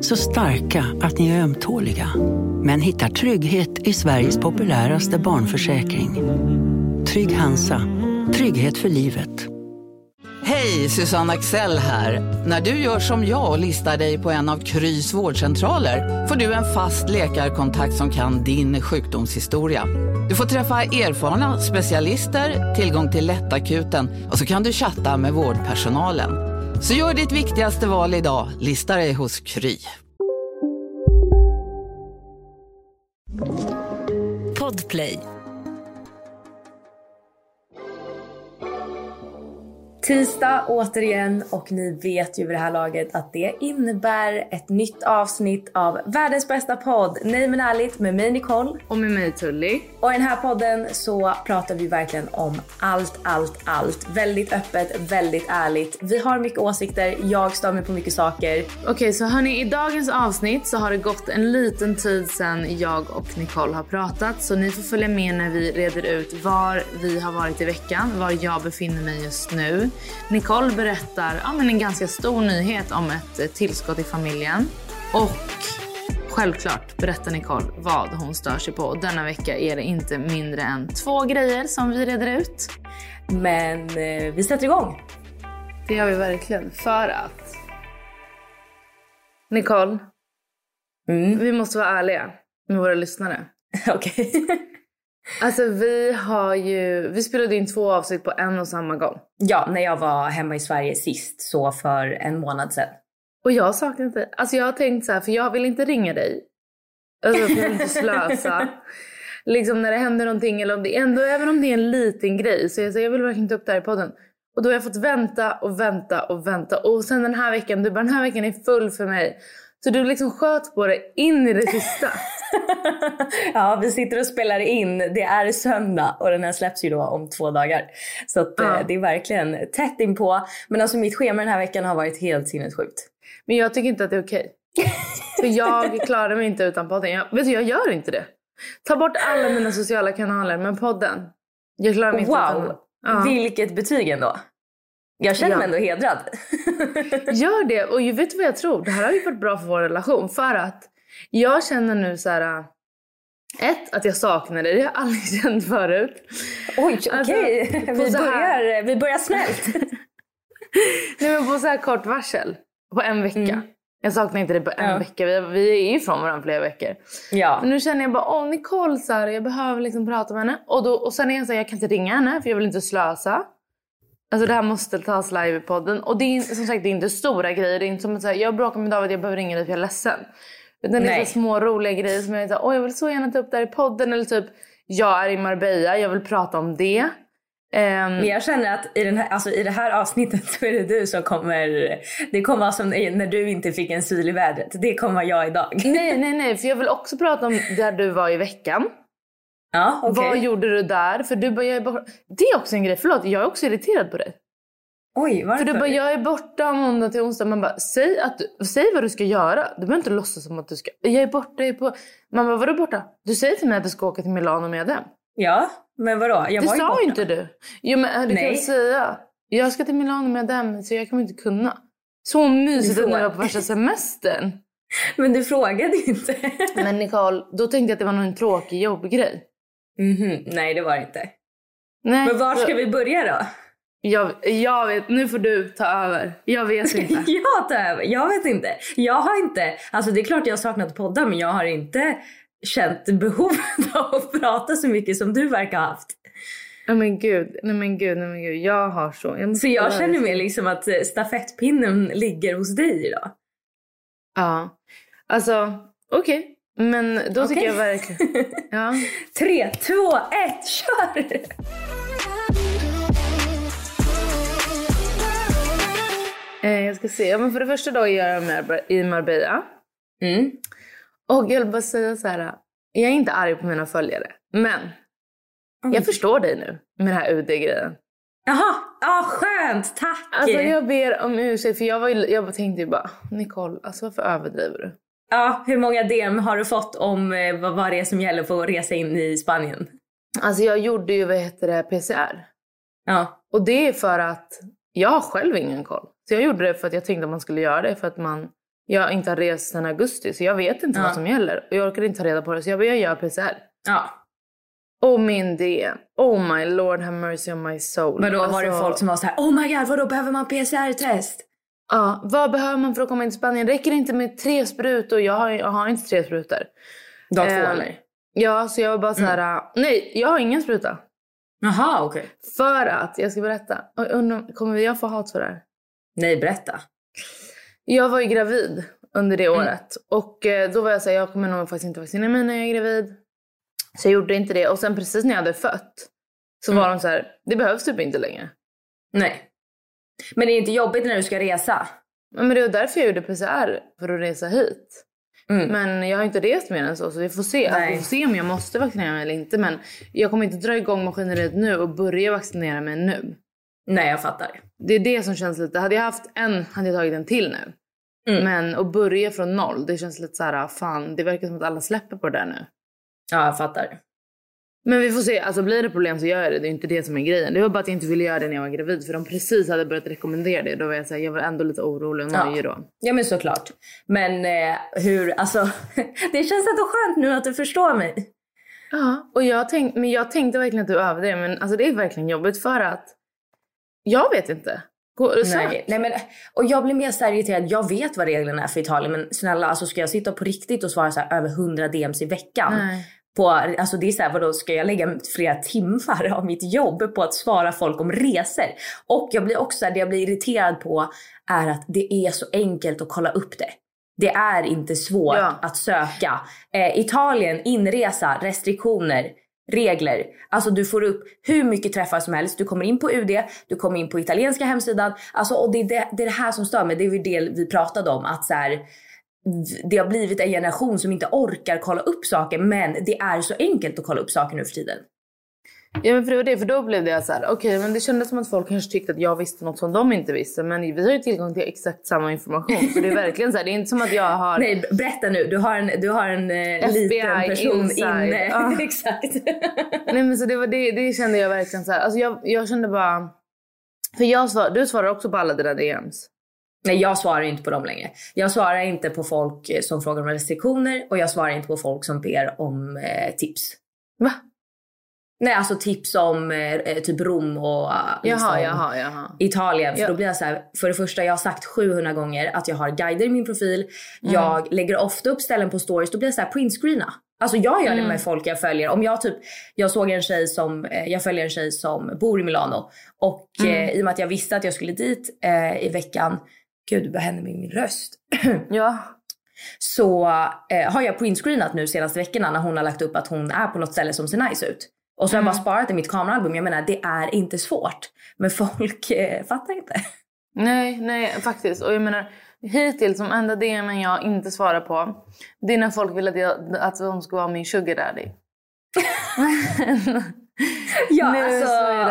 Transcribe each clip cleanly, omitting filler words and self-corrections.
Så starka att ni är ömtåliga. Men hittar trygghet i Sveriges populäraste barnförsäkring. Trygg Hansa. Trygghet för livet. Hej, Susanne Axel här. När du gör som jag och listar dig på en av Krys vårdcentraler får du en fast läkarkontakt som kan din sjukdomshistoria. Du får träffa erfarna specialister, tillgång till lättakuten och så kan du chatta med vårdpersonalen. Så gör ditt viktigaste val idag. Lista dig hos Kry. Podplay. Tisdag återigen, och ni vet ju vid det här laget att det innebär ett nytt avsnitt av världens bästa podd, Nej men ärligt, med mig Nicole. Och med mig Tully. Och i den här podden så pratar vi verkligen om allt. Väldigt öppet, väldigt ärligt. Vi har mycket åsikter, jag stör mig på mycket saker. Okej, så hörni, i dagens avsnitt så har det gått en liten tid sedan jag och Nicole har pratat. Så ni får följa med när vi reder ut var vi har varit i veckan, var jag befinner mig just nu. Nicole berättar men en ganska stor nyhet om ett tillskott i familjen. Och självklart berättar Nicole vad hon stör sig på. Och denna vecka är det inte mindre än 2 grejer som vi reder ut. Men vi sätter igång. Det gör vi verkligen, för att Nicole, vi måste vara ärliga med våra lyssnare. Okej. Alltså vi spelade in 2 avsnitt på en och samma gång. Ja, när jag var hemma i Sverige sist, så för en månad sedan. Och jag saknade dig. Alltså jag har tänkt så här, för jag vill inte ringa dig. Alltså jag vill inte slösa. Liksom när det händer någonting, eller om det ändå, även om det är en liten grej. Så jag vill verkligen inte upp där i podden. Och då har jag fått vänta. Och sen den här veckan, den här veckan är full för mig. Så du liksom sköt på det in i det sista. Ja, vi sitter och spelar in. Det är söndag och den här släpps ju då om 2 dagar. Så att, det är verkligen tätt inpå. Men alltså mitt schema den här veckan har varit helt sinnessjukt. Men jag tycker inte att det är okej. För jag klarar mig inte utan podden. Jag gör inte det. Ta bort alla mina sociala kanaler, men podden. Jag klarar mig inte utan podden. Vilket betyg ändå. Jag känner mig ändå hedrad. Gör det, och ju vet vad jag tror. Det här har ju varit bra för vår relation. För att jag känner nu så här: att jag saknar dig. Det har jag aldrig känt förut. Oj, okej. Alltså, vi börjar snällt. Nej, men på så här kort varsel. På en vecka. Jag saknar inte dig på en vecka. Vi är ju från varandra flera veckor. Ja. Men nu känner jag bara, Nicole, så här, jag behöver liksom prata med henne. Och sen är jag så här, jag kan inte ringa henne, för jag vill inte slösa. Alltså det här måste tas live i podden. Och det är som sagt, det är inte stora grejer. Det är inte som att säga, jag bråkar med David, jag behöver ringa dig för jag är ledsen. Utan det är så små roliga grejer som jag säger, jag vill så gärna ta upp det här i podden. Eller typ, jag är i Marbella, jag vill prata om det. Men jag känner att i det här avsnittet så är det du som kommer. Det kommer vara som när du inte fick en syl i vädret. Det kommer jag idag. Nej, för jag vill också prata om där du var i veckan. Ja, okay. Vad gjorde du där? För du bara, jag är borta. Det är också en grej, förlåt, jag är också irriterad på dig. Oj, varför? För du bara, jag är borta måndag till onsdag. Man bara, säg vad du ska göra. Du behöver inte låtsas som att du ska. Jag är borta, Man bara, var du borta? Du säger till mig att du ska åka till Milano med den. Ja, men vadå? Jag var ju borta. Det sa inte du. Jo, men du kan säga, jag ska till Milano med den, så jag kommer inte kunna. Så mysigt att vara på värsta semestern. Men du frågade inte. Men Nicole, då tänkte jag att det var någon tråkig jobbgrej. Nej, det var det inte. Nej, men var ska vi börja då? Jag vet, nu får du ta över. Jag vet inte. Jag tar över, jag vet inte. Jag har inte, alltså det är klart jag har saknat poddar, men jag har inte känt behovet av att prata så mycket som du verkar ha haft. Nej men gud, jag har så. Så jag känner mig liksom att stafettpinnen ligger hos dig idag. Ja, alltså okej. Men då tycker jag verkligen 3, 2, 1, kör! Jag ska se, men för det första då är jag i Marbella. Och jag vill bara säga så här, jag är inte arg på mina följare, men Oj. Jag förstår dig nu med den här UD-grejen. Jaha, skönt, tack. Alltså jag ber om ursäkt för jag tänkte ju bara, Nicole, alltså varför överdriver du? Ja, hur många DM har du fått om vad det är som gäller för att resa in i Spanien? Alltså jag gjorde ju, PCR. Ja. Och det är för att jag har själv ingen koll. Så jag gjorde det för att jag tänkte att man skulle göra det för att jag inte har rest sedan augusti. Så jag vet inte vad som gäller. Och jag orkade inte ta reda på det så jag gör PCR. Ja. Och min DM. Oh my lord, have mercy on my soul. Men då var det folk som var så här: oh my god, vadå, behöver man PCR-test? Ja, vad behöver man för att komma in till Spanien? Räcker det inte med 3 sprutor? Jag har inte 3 sprutor. Dag 2 eller? Ja, så jag var bara så här: nej, jag har ingen spruta. Jaha, okej. Okay. För att, jag ska berätta. Kommer jag få hat för det här? Nej, berätta. Jag var ju gravid under det året. Och då var jag så här, jag kommer nog faktiskt inte vaccinera mig när jag är gravid. Så jag gjorde inte det. Och sen precis när jag hade fött så var de så här, det behövs typ inte längre. Nej. Men det är inte jobbigt när du ska resa. Men det var därför jag gjorde PCR, för att resa hit. Mm. Men jag har inte rest mer än så vi får se. Nej. Jag får se om jag måste vaccinera mig eller inte. Men jag kommer inte dra igång maskineriet nu och börja vaccinera mig nu. Nej, jag fattar. Det är det som känns lite. Hade jag tagit en till nu. Mm. Men att börja från noll, det känns lite så här, fan, det verkar som att alla släpper på det där nu. Ja, jag fattar. Men vi får se, alltså blir det problem så gör jag det. Det är inte det som är grejen. Det var bara att jag inte ville göra det när jag var gravid. För de precis hade börjat rekommendera det. Då var jag så här, jag var ändå lite orolig och nöjd då. Ja, men såklart. Men alltså det känns ändå skönt nu att du förstår mig. Ja, och jag tänkte verkligen att du över det. Men alltså det är verkligen jobbigt för att jag vet inte. Nej, men, och jag blir mer så irriterad. Jag vet vad reglerna är för Italien. Men snälla, alltså ska jag sitta på riktigt och svara så här, över 100 DMs i veckan? Nej. Alltså det är så här, vadå, ska jag lägga flera timmar av mitt jobb på att svara folk om resor? Och jag blir också, det jag blir irriterad på är att det är så enkelt att kolla upp det. Det är inte svårt att söka. Italien, inresa, restriktioner, regler. Alltså du får upp hur mycket träffar som helst. Du kommer in på UD, du kommer in på italienska hemsidan. Alltså, och det är det här som stör mig. Det är ju det vi pratade om, att så här, det har blivit en generation som inte orkar kolla upp saker. Men det är så enkelt att kolla upp saker nu för tiden. Ja, men för då blev det så här, okej, men det kändes som att folk kanske tyckte att jag visste något som de inte visste. Men vi har ju tillgång till exakt samma information. Så det är verkligen så här, det är inte som att jag har... Nej, berätta nu, du har en liten person inside. Inne Exakt. Nej, men så det kände jag verkligen så här. Alltså jag kände bara, för du svarar också på alla dina DMs. Nej, jag svarar inte på dem längre. Jag svarar inte på folk som frågar om restriktioner. Och jag svarar inte på folk som ber om tips. Va? Nej, alltså tips om typ Rom och jaha. Italien. För då blir jag så här, för det första, jag har sagt 700 gånger att jag har guider i min profil. Jag lägger ofta upp ställen på stories. Då blir jag så här, printscreena. Alltså jag gör det med folk jag följer. Om jag typ, jag följer en tjej som bor i Milano. Och i och med att jag visste att jag skulle dit i veckan. Gud, vad hände med min röst? Ja. Så har jag printscreenat nu senaste veckorna när hon har lagt upp att hon är på något ställe som ser nice ut. Och så har jag bara sparat i mitt kameraalbum. Jag menar, det är inte svårt. Men folk fattar inte. Nej, faktiskt. Och jag menar, hittills som enda DM:en jag inte svarar på, det är när folk vill att de ska vara min sugar daddy. Ja, nu, alltså,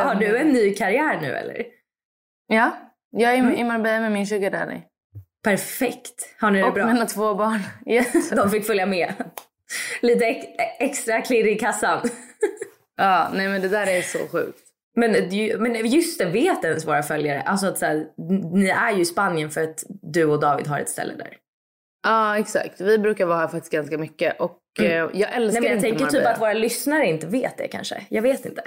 har du en ny karriär nu, eller? Ja. Jag är i Marbella med min sugar daddy. Perfekt. Har ni det och bra? Och mina 2 barn. Yes. De fick följa med. Lite extra klirr i kassan. Ja, nej, men det där är så sjukt. Men just det, vet ens våra följare. Alltså att så här, ni är ju i Spanien för att du och David har ett ställe där. Ja, exakt. Vi brukar vara här faktiskt ganska mycket. Och jag älskar inte. Jag tänker typ att våra lyssnare inte vet det kanske. Jag vet inte.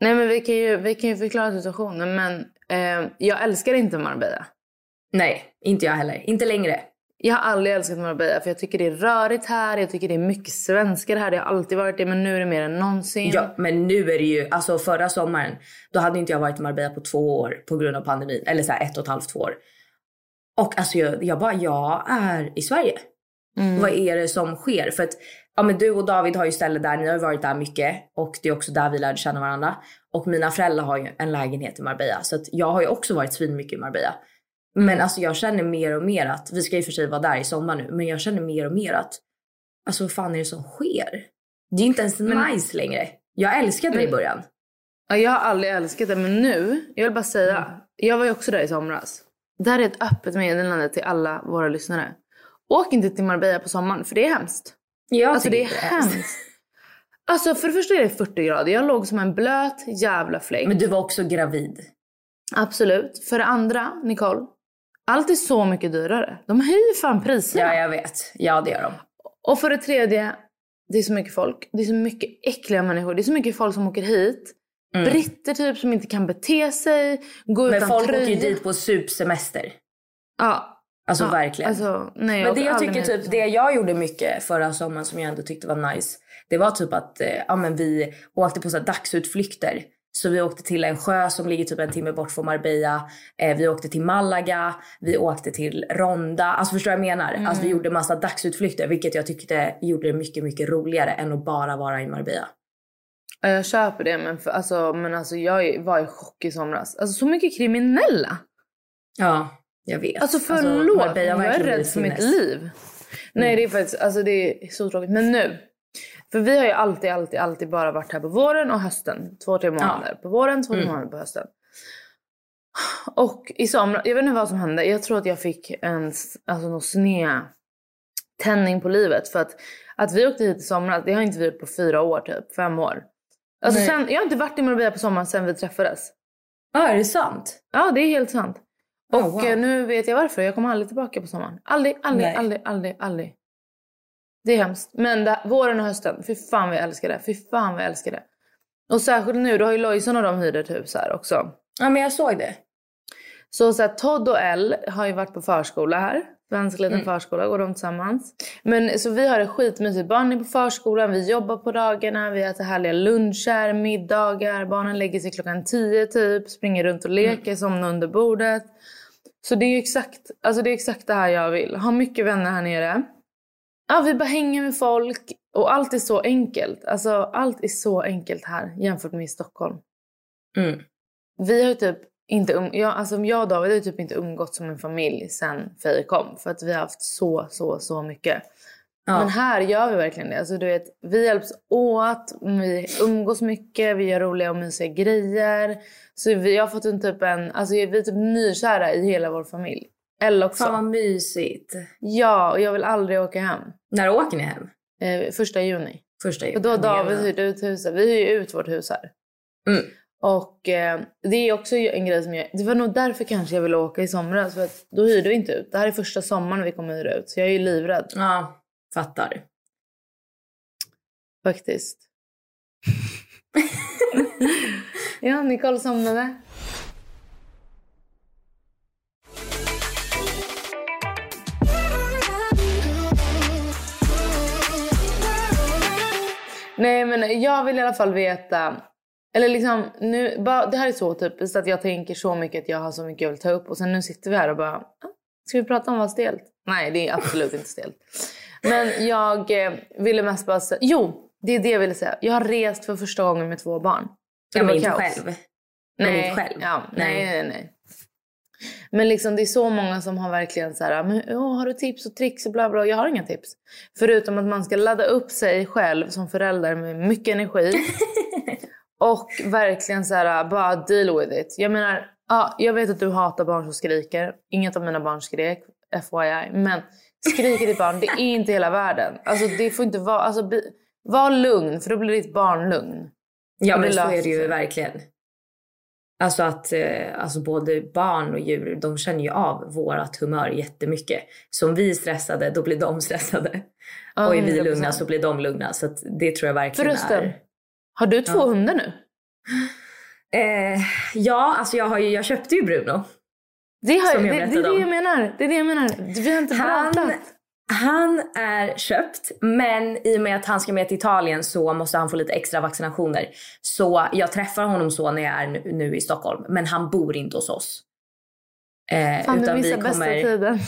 Nej, men vi kan ju förklara situationen. Men jag älskar inte Marbella. Nej, inte jag heller. Inte längre. Jag har aldrig älskat Marbella, för jag tycker det är rörigt här. Jag tycker det är mycket svenskar här. Det har alltid varit det, men nu är det mer än någonsin. Ja, men nu är det ju, alltså förra sommaren, då hade inte jag varit i Marbella på 2 år på grund av pandemin. Eller så här 1,5-2 år. Och alltså jag är i Sverige. Vad är det som sker? För att ja, men du och David har ju ställe där. Ni har ju varit där mycket. Och det är också där vi lärde känna varandra. Och mina föräldrar har ju en lägenhet i Marbella. Så att jag har ju också varit svinmycket i Marbella. Men alltså jag känner mer och mer att, vi ska ju för sig vara där i sommar nu, men jag känner mer och mer att, alltså vad fan är det som sker? Det är ju inte ens nice längre. Jag älskade det i början. Ja, jag har aldrig älskat det, men nu, jag vill bara säga, jag var ju också där i somras. Där är ett öppet meddelande till alla våra lyssnare. Åk inte till Marbella på sommaren, för det är hemskt. Jag alltså det är hemskt. Alltså för det första är det 40 grader. Jag låg som en blöt jävla fläck. Men du var också gravid. Absolut. För det andra, Nicole, allt är så mycket dyrare. De höjer fan priserna. Ja, jag vet. Ja, det gör de. Och för det tredje, det är så mycket folk. Det är så mycket äckliga människor. Det är så mycket folk som åker hit. Mm. Britter typ som inte kan bete sig. Gå utan folk tröja. Åker ju dit på supsemester. Ja. Alltså verkligen. Alltså, nej, men det jag tycker typ, det jag gjorde mycket förra sommaren som jag ändå tyckte var nice. Det var typ att men vi åkte på så här dagsutflykter. Så vi åkte till en sjö som ligger typ en timme bort från Marbella. Vi åkte till Malaga. Vi åkte till Ronda. Alltså förstår jag menar? Alltså vi gjorde massa dagsutflykter. Vilket jag tyckte gjorde det mycket, mycket roligare än att bara vara i Marbella. Jag köper det. Men jag var i chock i somras. Alltså så mycket kriminella. Ja. Jag vet. Alltså förlåt, jag är rädd för mitt liv. Nej, det är faktiskt, alltså det är så tråkigt. Men nu, för vi har ju alltid bara varit här på våren och hösten. 2-3 månader på våren, 2-3 månader på hösten. Och i somras, jag vet inte vad som hände. Jag tror att jag fick någon sned tändning på livet. För att vi åkte hit i somras, det har inte vi gjort på 4 år typ, 5 år. Alltså sen, jag har inte varit i Marbella på sommaren sen vi träffades. Ja, är det sant? Ja, det är helt sant. Och nu vet jag varför. Jag kommer aldrig tillbaka på sommaren. Aldrig. Det är hemskt. Men våren och hösten, fy fan vad jag älskar det. Och särskilt nu, då har ju Lojson och de hyrt hus här också. Ja, men jag såg det. Så här, Todd och Elle har ju varit på förskola här. Svensk liten förskola, går de tillsammans. Men så vi har det skitmysigt. Barnen är på förskolan, vi jobbar på dagarna. Vi äter härliga luncher, middagar. Barnen lägger sig 10:00 typ. Springer runt och leker, somnar under bordet. Så det är ju exakt det här jag vill. Ha mycket vänner här nere. Ja, vi bara hänger med folk. Och allt är så enkelt. Alltså allt är så enkelt här jämfört med i Stockholm. Vi har ju typ inte jag och David har ju typ inte umgått som en familj sen Fej kom. För att vi har haft så mycket. Ja. Men här gör vi verkligen det. Alltså du vet, vi hjälps åt. Vi umgås mycket. Vi gör roliga och mysiga grejer. Så vi har fått vi är typ nykära i hela vår familj. Eller också. Fan vad mysigt. Ja, och jag vill aldrig åka hem. När åker ni hem? 1 juni. Och då har David hyrt ut huset. Vi hyr ju ut vårt hus här. Och det är också en grej som det var nog därför kanske jag ville åka i somras. För att då hyrde vi inte ut. Det här är första sommaren vi kommer hyra ut. Så jag är ju livrädd. Ja, fattar. Faktiskt. Ja, Nicole somnade. Nej, men jag vill i alla fall veta. Eller liksom, nu, bara, det här är så typiskt att jag tänker så mycket att jag har så mycket jag vill ta upp. Och sen nu sitter vi här och bara, ska vi prata om vad stelt? Nej, det är absolut inte stelt. Men jag ville mest bara säga, det är det jag ville säga. Jag har rest för första gången med 2 barn. Ja, men inte själv. Nej. Men liksom det är så många som har verkligen så här, men, har du tips och tricks och bla bla. Jag har inga tips. Förutom att man ska ladda upp sig själv som förälder med mycket energi. Och verkligen så här, bara deal with it. Jag menar, jag vet att du hatar barn som skriker. Inget av mina barn skrek, FYI. Men skriker ditt barn, det är inte hela världen. Alltså det får inte vara, var lugn, för då blir ditt barn lugn. Ja, men så är det ju verkligen. Alltså att både barn och djur, de känner ju av vårat humör jättemycket. Så om vi är stressade, då blir de stressade. Och är vi lugna så blir de lugna. Så att det tror jag verkligen är. Har du 2 hundar nu? Jag köpte ju Bruno. Det är det jag menar. Vi har inte pratat. Han är köpt, men i och med att han ska med till Italien så måste han få lite extra vaccinationer. Så jag träffar honom så när jag är nu i Stockholm. Men han bor inte hos oss. Utan du missar bästa tiden.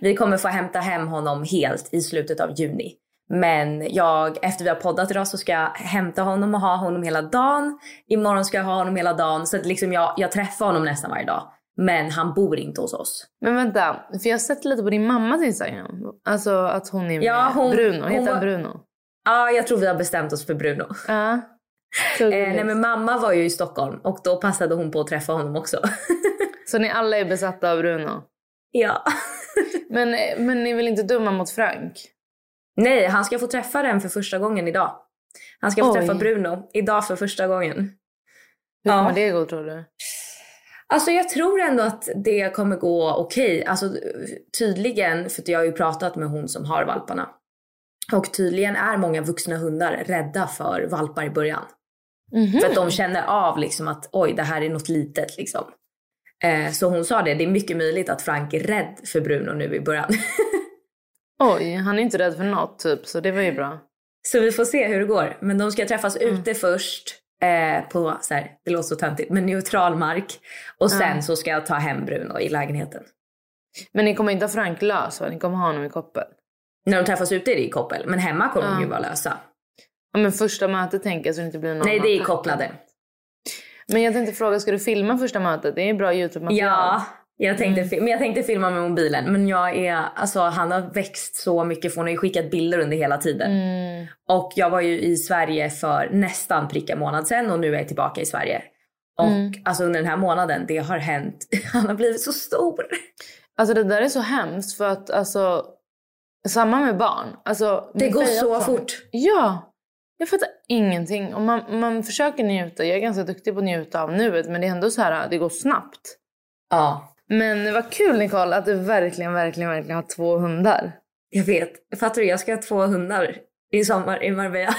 Vi kommer få hämta hem honom helt i slutet av juni. Men efter vi har poddat idag så ska jag hämta honom och ha honom hela dagen. Imorgon ska jag ha honom hela dagen. Så att liksom jag träffar honom nästan varje dag. Men han bor inte hos oss. Men vänta, för jag har sett lite på din mammas Instagram. Alltså att hon är med Bruno, heter Bruno. Ja, jag tror vi har bestämt oss för Bruno. Nej, men mamma var ju i Stockholm och då passade hon på att träffa honom också. Så ni alla är besatta av Bruno? Ja. Men ni är väl inte dumma mot Frank? Nej, han ska få träffa den för första gången idag. Han ska få träffa Bruno idag för första gången. Hur kommer det gå, tror du? Alltså jag tror ändå att det kommer gå okej. Alltså tydligen, för jag har ju pratat med hon som har valparna. Och tydligen är många vuxna hundar rädda för valpar i början. Mm-hmm. För att de känner av liksom att oj, det här är något litet liksom. Så hon sa det är mycket möjligt att Frank är rädd för Bruno nu i början. Oj, han är inte rädd för något typ, så det var ju bra. Så vi får se hur det går. Men de ska träffas ute först på, så här, det låter så töntigt, men neutral mark. Och sen så ska jag ta hem Bruno i lägenheten. Men ni kommer inte ha Frank lös, va? Ni kommer ha honom i koppel. När de träffas ute är det i koppel, men hemma kommer de ju vara lösa. Ja, men första mötet tänker jag så det inte blir någon. Nej, det är kopplade. Men jag tänkte fråga, ska du filma första mötet? Det är bra YouTube-material. Ja, jag tänkte, men jag tänkte filma med mobilen. Men han har växt så mycket. För hon har ju skickat bilder under hela tiden. Och jag var ju i Sverige för nästan en månad sedan. Och nu är jag tillbaka i Sverige. Och alltså under den här månaden, det har hänt. Han har blivit så stor. Alltså det där är så hemskt. För att alltså, samma med barn. Alltså, det går så fort. Ja. Jag fattar ingenting. Och man försöker njuta. Jag är ganska duktig på att njuta av nuet. Men det är ändå så här, det går snabbt. Ja. Men det var kul, Nicole, att du verkligen har 2 hundar. Jag vet. Fattar du, jag ska ha 2 hundar i sommar i Marbella.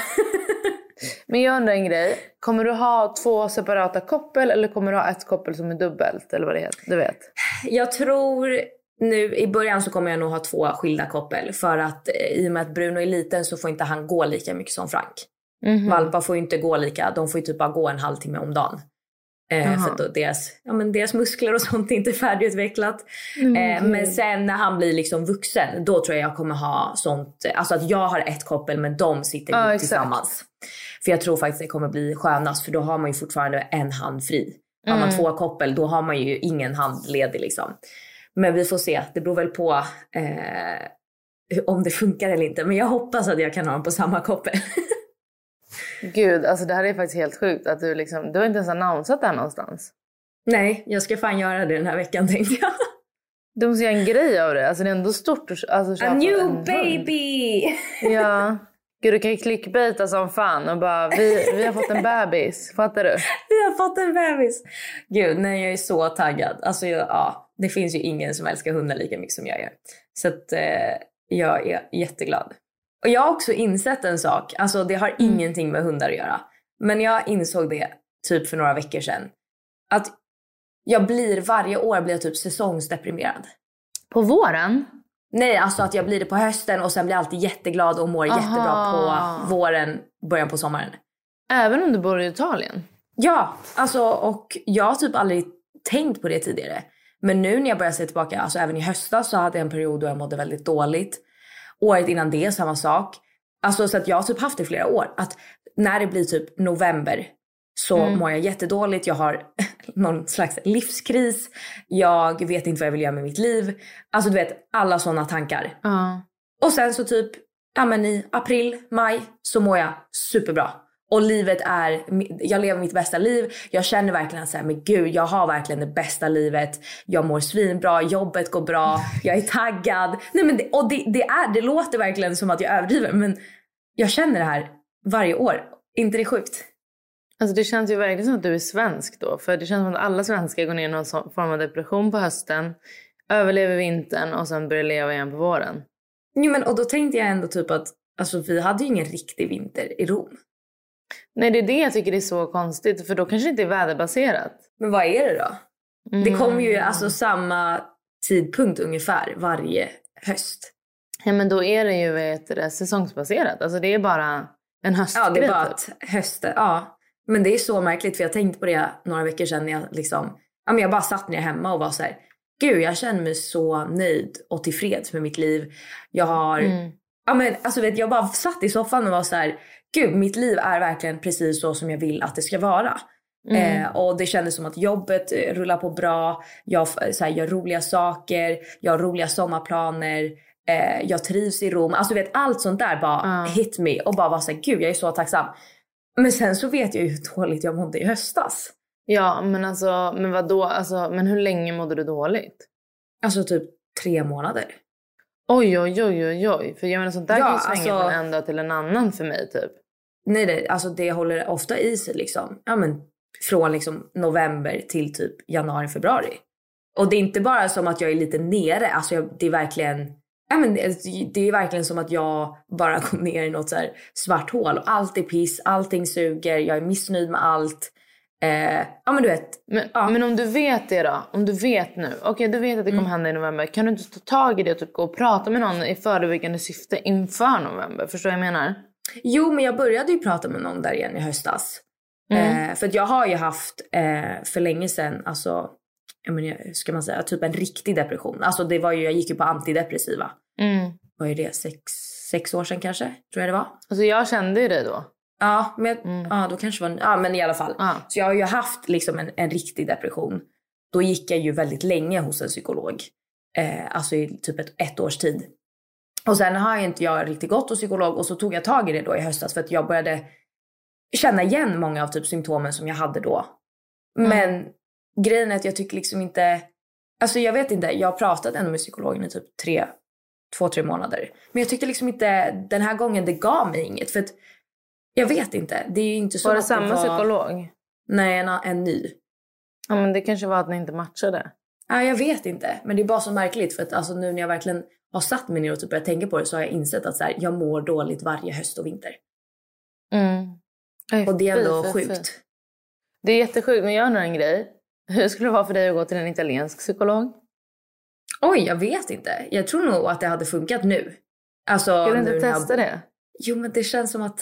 Men jag undrar en grej. Kommer du ha 2 separata koppel? Eller kommer du ha ett koppel som är dubbelt? Eller vad det heter, du vet. Jag tror... Nu i början så kommer jag nog ha 2 skilda koppel. För att i och med att Bruno är liten så får inte han gå lika mycket som Frank. Mm-hmm. Valpar får inte gå lika. De får ju typ bara gå en halvtimme om dagen. För att då deras muskler och sånt är inte färdigutvecklat. Mm-hmm. Men sen när han blir liksom vuxen, då tror jag kommer ha sånt. Alltså att jag har ett koppel men de sitter tillsammans. För jag tror faktiskt det kommer bli skönast. För då har man ju fortfarande en hand fri. Har man 2 koppel, då har man ju ingen hand ledig liksom. Men vi får se, det beror väl på om det funkar eller inte. Men jag hoppas att jag kan ha dem på samma koppel. Gud, alltså det här är faktiskt helt sjukt att du liksom, du har inte ens annonsat det här någonstans. Nej, jag ska fan göra det den här veckan, tänkte jag. Du måste göra en grej av det, alltså det är ändå stort. Alltså, a new baby! Ja, gud, du kan ju clickbaita som fan och bara, vi har fått en bebis, fattar du? Vi har fått en bebis! Gud, nej, jag är så taggad, alltså ja. Det finns ju ingen som älskar hundar lika mycket som jag gör. Så att jag är jätteglad. Och jag har också insett en sak. Alltså det har ingenting med hundar att göra. Men jag insåg det typ för några veckor sedan. Att jag varje år blir jag typ säsongsdeprimerad. På våren? Nej, alltså att jag blir det på hösten. Och sen blir jag alltid jätteglad och mår jättebra på våren, början på sommaren. Även om du bor i Italien? Ja, alltså och jag har typ aldrig tänkt på det tidigare. Men nu när jag börjar se tillbaka, alltså även i höstas så hade jag en period då jag mådde väldigt dåligt. Året innan det, samma sak. Alltså så att jag har typ haft det i flera år. Att när det blir typ november så mår jag jättedåligt. Jag har någon slags livskris. Jag vet inte vad jag vill göra med mitt liv. Alltså du vet, alla sådana tankar. Och sen så typ, ja men i april, maj så mår jag superbra. Och livet är, jag lever mitt bästa liv. Jag känner verkligen att så här, men gud, jag har verkligen det bästa livet. Jag mår svinbra, jobbet går bra. Jag är taggad. Nej, men det låter verkligen som att jag överdriver. Men jag känner det här varje år. Inte det sjukt? Alltså det känns ju verkligen som att du är svensk då. För det känns som att alla svenskar går ner i någon form av depression på hösten. Överlever vintern och sen börjar leva igen på våren. Jo, men och då tänkte jag ändå typ att alltså, vi hade ju ingen riktig vinter i Rom. Nej, det är det jag tycker det är så konstigt. För då kanske det inte är väderbaserat. Men vad är det då? Det kommer ju alltså samma tidpunkt ungefär varje höst. Ja, men då är det ju säsongsbaserat. Alltså det är bara en höstgrej. Ja, det är bara att hösten, ja. Men det är så märkligt för jag tänkte på det några veckor sedan. När jag liksom, ja men jag bara satt ner hemma och var så här. Gud, jag känner mig så nöjd och tillfreds med mitt liv. Jag har... Ja, men alltså vet jag bara satt i soffan och var så här, gud, mitt liv är verkligen precis så som jag vill att det ska vara. Och det kändes som att jobbet rullar på bra. Jag så här, gör roliga saker. Jag har roliga sommarplaner. Jag trivs i Rom. Alltså vet allt sånt där bara hit me. Och bara var så här, gud, jag är så tacksam. Men sen så vet jag ju hur dåligt jag mådde i höstas. Ja, men alltså, men vadå? Alltså, men hur länge mådde du dåligt? Alltså typ 3 månader. Oj. För jag menar, sånt där kan ju svänga från en dag till en annan för mig typ. Nej, alltså det håller ofta i sig liksom. Ja, men från liksom november till typ januari, februari. Och det är inte bara som att jag är lite nere. Alltså det är verkligen... Ja, men det är verkligen som att jag bara kom ner i något så här svart hål. Och allt är piss, allting suger, jag är missnöjd med allt. Ja, men du vet. Men om du vet det då, om du vet nu. Okej, du vet att det kommer hända i november. Kan du inte ta tag i det och typ gå och prata med någon i förebyggande syfte inför november? Förstår jag menar? Jo, men jag började ju prata med någon där igen i höstas. För att jag har ju haft för länge sedan, alltså... Men ska man säga, typ en riktig depression. Alltså det var ju, jag gick ju på antidepressiva. Vad är det? 6 år sedan kanske, tror jag det var. Alltså jag kände ju det då. Ja, men, då kanske var, ja, men i alla fall. Ah. Så jag har ju haft liksom en riktig depression. Då gick jag ju väldigt länge hos en psykolog. Alltså i typ ett års tid. Och sen har jag inte riktigt gått hos psykolog. Och så tog jag tag i det då i höstas. För att jag började känna igen många av typ symptomen som jag hade då. Men... Grejen är att jag tycker liksom inte... Alltså jag vet inte, jag har pratat ändå med psykologen i typ 2-3 månader. Men jag tyckte liksom inte, den här gången det gav mig inget. För att, jag vet inte, det är ju inte så... Var det samma psykolog? Nej, en ny. Ja, men det kanske var att ni inte matchade. Ja, jag vet inte. Men det är bara så märkligt. För att alltså, nu när jag verkligen har satt mig ner och typ börjat tänka på det, så har jag insett att så här, jag mår dåligt varje höst och vinter. Och det är ändå sjukt. Det är jättesjukt, men jag har en grej. Hur skulle det vara för dig att gå till en italiensk psykolog? Oj, jag vet inte. Jag tror nog att det hade funkat nu. Alltså, skulle du inte testa det? Jo, men det känns som att...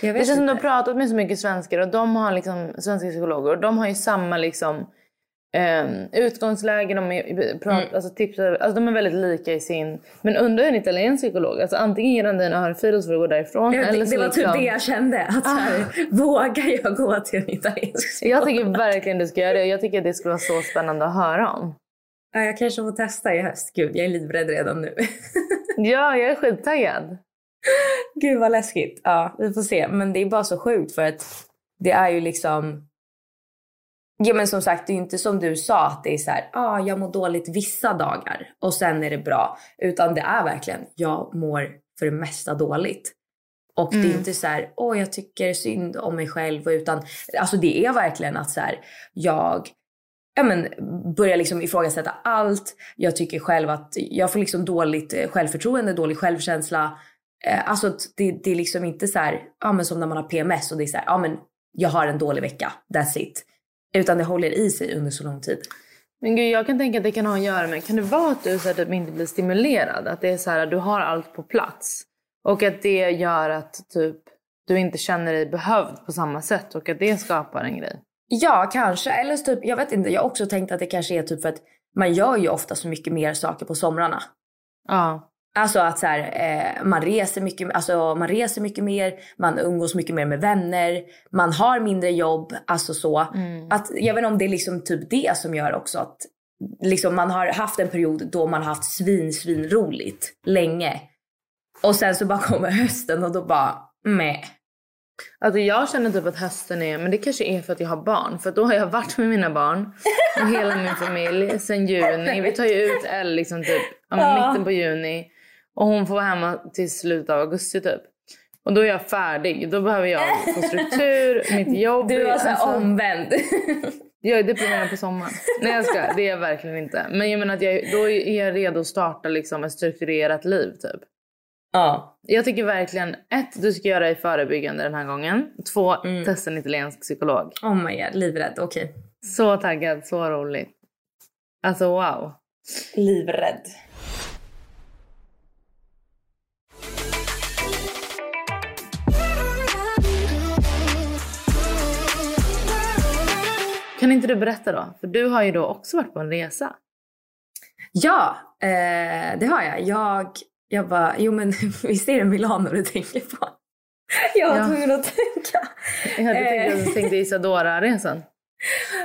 Jag vet det känns inte. Som att du har pratat med så mycket svenskar. Och de har liksom, svenska psykologer. Och de har ju samma liksom, utgångsläge. Alltså, de är väldigt lika i sin... Men undrar en italiensk psykolog. Alltså, antingen ger den dig en örfil för att gå därifrån. Eller det var liksom... typ det jag kände. Att här, vågar jag gå till en italiensk psykolog? Jag tycker verkligen du ska göra det. Jag tycker att det skulle vara så spännande att höra om. Ja, jag kanske får testa i höst. Gud, jag är livrädd redan nu. Ja, jag är skittaggad. Gud vad läskigt. Ja, vi får se. Men det är bara så sjukt för att det är ju liksom... Ja, men som sagt, det är inte som du sa att det är så här, jag mår dåligt vissa dagar och sen är det bra. Utan det är verkligen, jag mår för det mesta dåligt. Och det är inte så här, jag tycker synd om mig själv. Utan, alltså det är verkligen att så här, jag börjar liksom ifrågasätta allt. Jag tycker själv att jag får liksom dåligt självförtroende, dålig självkänsla. Alltså det är liksom inte så här, men som när man har PMS och det är så här, men jag har en dålig vecka, that's it. Utan det håller i sig under så lång tid. Men gud, jag kan tänka att det kan ha att göra med... Kan det vara att du så här, inte blir stimulerad? Att det är så här, du har allt på plats. Och att det gör att typ, du inte känner dig behövd på samma sätt. Och att det skapar en grej. Ja, kanske. Eller typ, jag vet inte. Jag har också tänkt att det kanske är typ för att... Man gör ju ofta så mycket mer saker på somrarna. Ja. Alltså att så här, man reser mycket mer, man umgås mycket mer med vänner, man har mindre jobb, alltså så. Att, jag vet inte om det är liksom typ det som gör också att liksom, man har haft en period då man har haft svin roligt länge. Och sen så bara kommer hösten och då bara, meh. Alltså jag känner typ att hösten är... Men det kanske är för att jag har barn. För då har jag varit med mina barn och hela min familj sen juni. Vi tar ju ut Elle liksom typ mitten på juni. Och hon får vara hemma till slutet av augusti typ. Och då är jag färdig. Då behöver jag få struktur, mitt jobb. Du är så omvänd. Jag är diplomerad på sommaren. Nej, det är jag verkligen inte. Men jag menar att då är jag redo att starta liksom ett strukturerat liv typ. Ja. Jag tycker verkligen, 1, du ska göra i förebyggande den här gången. 2, testa en italiensk psykolog. Oh my god, livrädd, okej. Så taggad, så roligt. Alltså wow. Livrädd. Kan inte du berätta då? För du har ju då också varit på en resa. Ja, det har jag. Jag bara, jo men visst är det Milano du tänker på? Jag var tvungen att tänka. Jag hade tänkt att du tänkte Isadora-resan.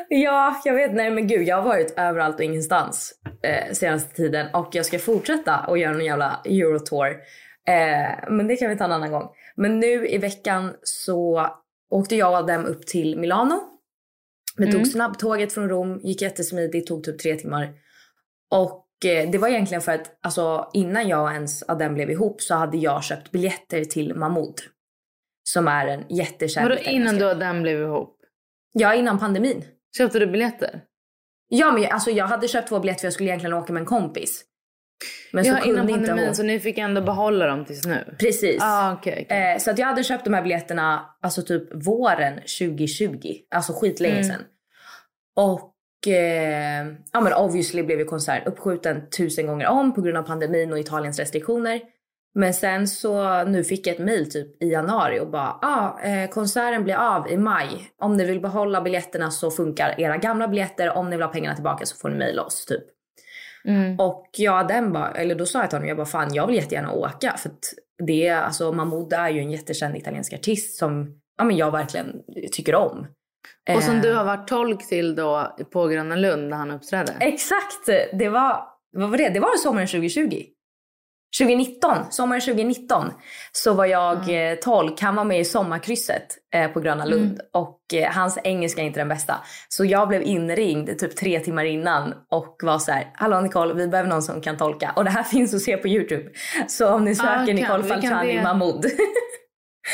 Ja, jag vet. Nej men gud, jag har varit överallt och ingenstans senaste tiden. Och jag ska fortsätta och göra en jävla Eurotour. Men det kan vi ta en annan gång. Men nu i veckan så åkte jag och dem upp till Milano. Vi tog snabbtåget från Rom, gick jättesmidigt, tog typ 3 timmar. Och det var egentligen för att alltså, innan jag och ens Adem blev ihop så hade jag köpt biljetter till Mahmoud. Som är en jättekänd... Vadå innan du och Adem blev ihop? Ja, innan pandemin. Köpte du biljetter? Ja, men alltså, jag hade köpt 2 biljetter för jag skulle egentligen åka med en kompis. Men ja, så kunde innan pandemin, inte så ni fick ändå behålla dem tills nu? Precis. Ah, okay, okay. Så att jag hade köpt de här biljetterna alltså typ våren 2020. Alltså skitlänge sedan. Och... ja men obviously blev ju konsert uppskjuten 1000 gånger om på grund av pandemin och Italiens restriktioner. Men sen så nu fick jag ett mejl typ i januari och bara konserten blir av i maj. Om ni vill behålla biljetterna så funkar era gamla biljetter. Om ni vill ha pengarna tillbaka så får ni mejla oss typ. Och ja, den bara, eller då sa jag till honom, jag bara fan jag vill jättegärna åka. För att det är, alltså Mahmoud är ju en jättekänd italiensk artist som ja, men jag verkligen tycker om. Och som du har varit tolk till då på Gröna Lund när han uppträdde. Exakt, det var, vad var det? Det var sommaren 2020. 2019, sommaren 2019 så var jag tolk. Han var med i sommarkrysset på Gröna Lund. Och hans engelska är inte den bästa. Så jag blev inringd typ 3 timmar innan och var så här: hallå Nicole, vi behöver någon som kan tolka. Och det här finns att se på YouTube. Så om ni söker Nicole Falchani Mahmoud.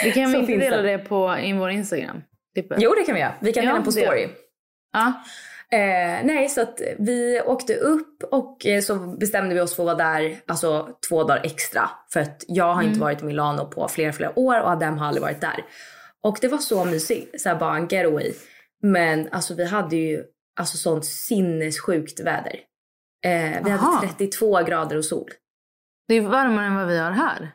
Vi kan väl inte dela det på i vår Instagram. Typen. Jo, det kan vi göra. Vi kan dela på story. Ja. Nej, så att vi åkte upp och så bestämde vi oss för att vara där alltså 2 dagar extra. För att jag har inte varit i Milano på flera år och Adam har aldrig varit där. Och det var så mysigt, så här bara en getaway. Men alltså vi hade ju alltså sånt sinnessjukt väder. Vi hade 32 grader och sol. Det är varmare än vad vi har här.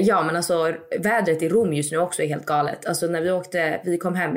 Ja, men alltså vädret i Rom just nu också är helt galet. Alltså när vi åkte, vi kom hem.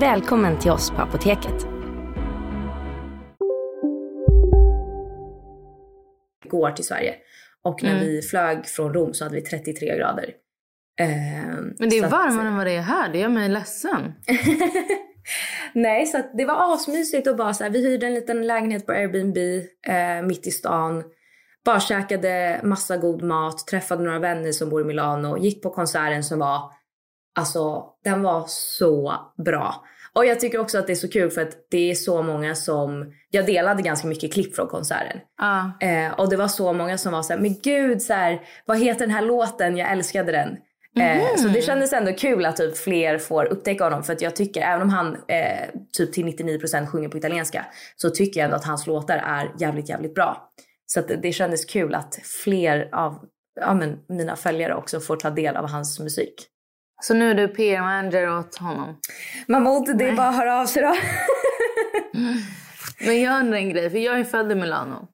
Välkommen till oss på Apoteket. Går till Sverige. Och när vi flög från Rom så hade vi 33 grader. Men det är varmare än vad det är här. Det gör mig ledsen. Nej, så att det var asmysigt och bara så här, vi hyrde en liten lägenhet på Airbnb mitt i stan. Bara käkade massa god mat. Träffade några vänner som bor i Milano. Gick på konserten som var... Alltså, den var så bra. Och jag tycker också att det är så kul för att det är så många som... Jag delade ganska mycket klipp från konserten. Och det var så många som var så här, men gud, så här, vad heter den här låten? Jag älskade den. Så det kändes ändå kul att typ fler får upptäcka honom. För att jag tycker, även om han typ till 99% sjunger på italienska, så tycker jag ändå att hans låtar är jävligt bra. Så att det kändes kul att fler av mina följare också får ta del av hans musik. Så nu är du PR-manager åt honom. Mahmoud, det är bara att höra av sig då. Men jag undrar en grej, för jag är född i Milano.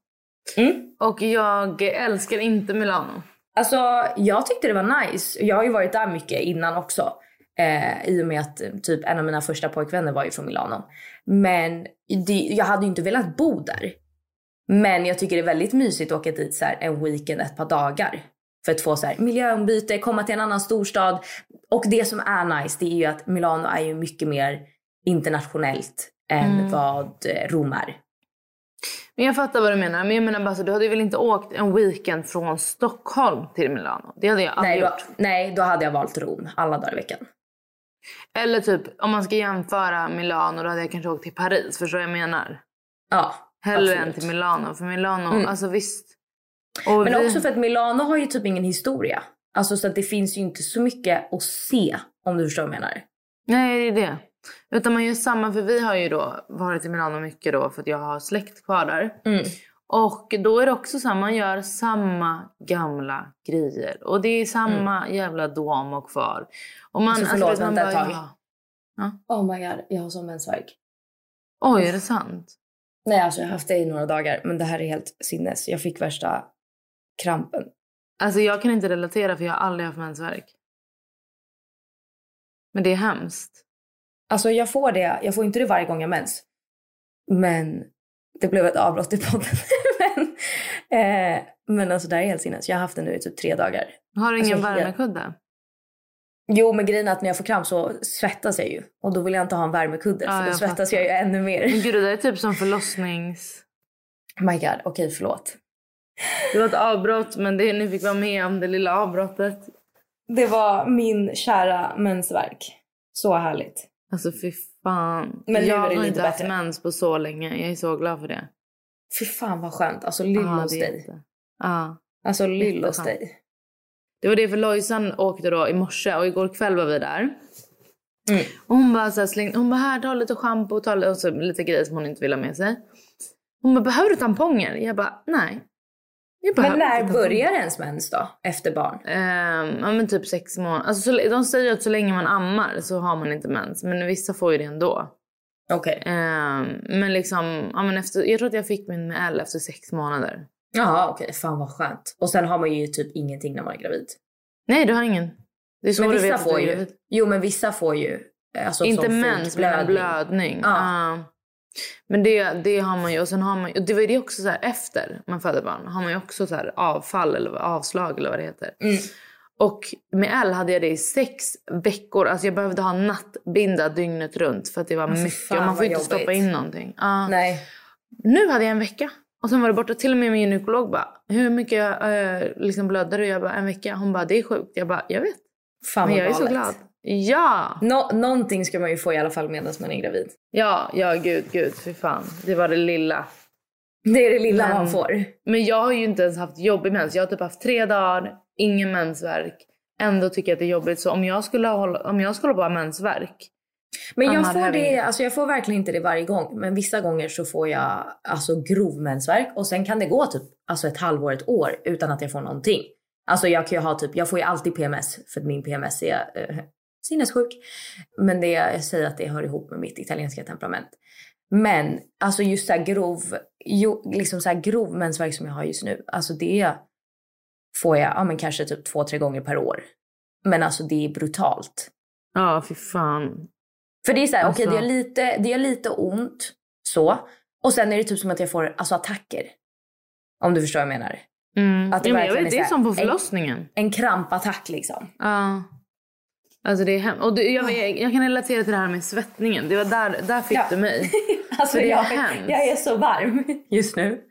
Och jag älskar inte Milano. Alltså, jag tyckte det var nice. Jag har ju varit där mycket innan också. I och med att typ en av mina första pojkvänner var ju från Milano. Men jag hade ju inte velat bo där. Men jag tycker det är väldigt mysigt att åka dit så här, en weekend, ett par dagar. För att få så här, miljöombyte, komma till en annan storstad. Och det som är nice, det är ju att Milano är ju mycket mer internationellt än vad Rom är. Men jag fattar vad du menar. Men jag menar bara så, du hade väl inte åkt en weekend från Stockholm till Milano? Det hade jag aldrig gjort. Då hade jag valt Rom alla dagar i veckan. Eller typ, om man ska jämföra Milano, då hade jag kanske åkt till Paris. Förstår jag menar? Ja, hellre absolut. Än till Milano. För Milano, alltså visst. Och men också för att Milano har ju typ ingen historia. Alltså så att det finns ju inte så mycket att se, om du förstår vad jag menar. Nej, det är det. Utan man gör samma, för vi har ju då varit i Milano mycket då, för att jag har släkt kvar där. Mm. Och då är det också samma, man gör samma gamla grejer. Och det är samma jävla dom och kvar. Och man, alltså förlåt, alltså, vänta ett tag. Ja. Oh my god, jag har sån mensvärk. Oj, är det sant? Nej, alltså jag har haft det i några dagar. Men det här är helt sinnes. Jag fick värsta krampen. Alltså jag kan inte relatera, för jag har aldrig haft mensvärk. Men det är hemskt. Alltså jag får det. Jag får inte det varje gång jag mens. Men det blev ett avbrott i podden. Men alltså det här är helt sinnes. Jag har haft det nu i typ 3 dagar. Har du ingen alltså, värmekudde? Jo, men grejen är att när jag får kramp så svettas jag ju. Och då vill jag inte ha en värmekudde, för då svettas jag ju ännu mer. Men gud, det är typ som förlossnings... My god, okej, förlåt. Det var ett avbrott, men det, ni fick vara med om det lilla avbrottet. Det var min kära mensvärk. Så härligt. Alltså fy fan. Men jag har inte haft mens på så länge. Jag är så glad för det. Fy fan vad skönt. Alltså lill hos dig. Alltså lill hos dig. Det var det, för Lojsan åkte då i morse, och igår kväll var vi där. Mm. Och hon bara så här slängde, hon bara här, ta lite shampoo, ta lite, och så lite grejer som hon inte ville ha med sig. Hon bara, behöver du tamponger? Jag bara, nej. Men när börjar ens mens då? Efter barn? Ja men typ 6 månader. Alltså, så, de säger att så länge man ammar så har man inte mens. Men vissa får ju det ändå. Okej. Okay. Men liksom, ja, men efter, jag tror att jag fick min med L efter 6 månader. Ja, okej. Okay. Fan vad skönt. Och sen har man ju typ ingenting när man är gravid. Nej, du har ingen. Det är så, men vissa vet får ju. Jo, men vissa får ju. Alltså, inte mens, men blödning. Ja. Men det har man ju. Och sen har man ju, det var ju det också så här, efter man födde barn har man ju också så här avfall eller avslag eller vad det heter. Mm. Och med L hade jag det i 6 veckor. Alltså jag behövde ha nattbinda dygnet runt, för att det var alltså mycket. Man får inte jobbigt. Stoppa in någonting. Nej. Nu hade jag 1 vecka. Och sen var det borta, till och med min gynekolog bara, hur mycket liksom blödde du? Jag bara, 1 vecka. Hon bara, det är sjukt. Jag bara, jag vet. Fan, men jag är så glad. Ja! Någonting ska man ju få i alla fall medan man är gravid. Ja, gud, för fan. Det var det lilla. Det är det lilla man får. Men jag har ju inte ens haft jobbig mens. Jag har typ haft 3 dagar, ingen mensvärk. Ändå tycker jag att det är jobbigt. Så om jag skulle bara mensvärk. Men jag får det, alltså jag får verkligen inte det varje gång. Men vissa gånger så får jag alltså grov mensvärk. Och sen kan det gå typ alltså ett halvår, ett år utan att jag får någonting. Alltså jag kan ju ha typ, jag får ju alltid PMS, för att min PMS är sinnessjuk. Men det jag säger att det hör ihop med mitt italienska temperament. Men alltså just så här liksom så här grov mensvärk som jag har just nu, alltså det får jag men kanske typ 2-3 gånger per år. Men alltså det är brutalt. Ja, fy fan. För det är så här, alltså... okej, det gör lite ont så, och sen är det typ som att jag får alltså attacker. Om du förstår vad jag menar. Mm. Att det verkligen jag vet, är det här, som på förlossningen. En krampattack liksom. Ja. Alltså det är hemskt. Och jag kan relatera till det här med svettningen. Det var där fick du mig. Alltså det är hemskt. Jag är så varm just nu.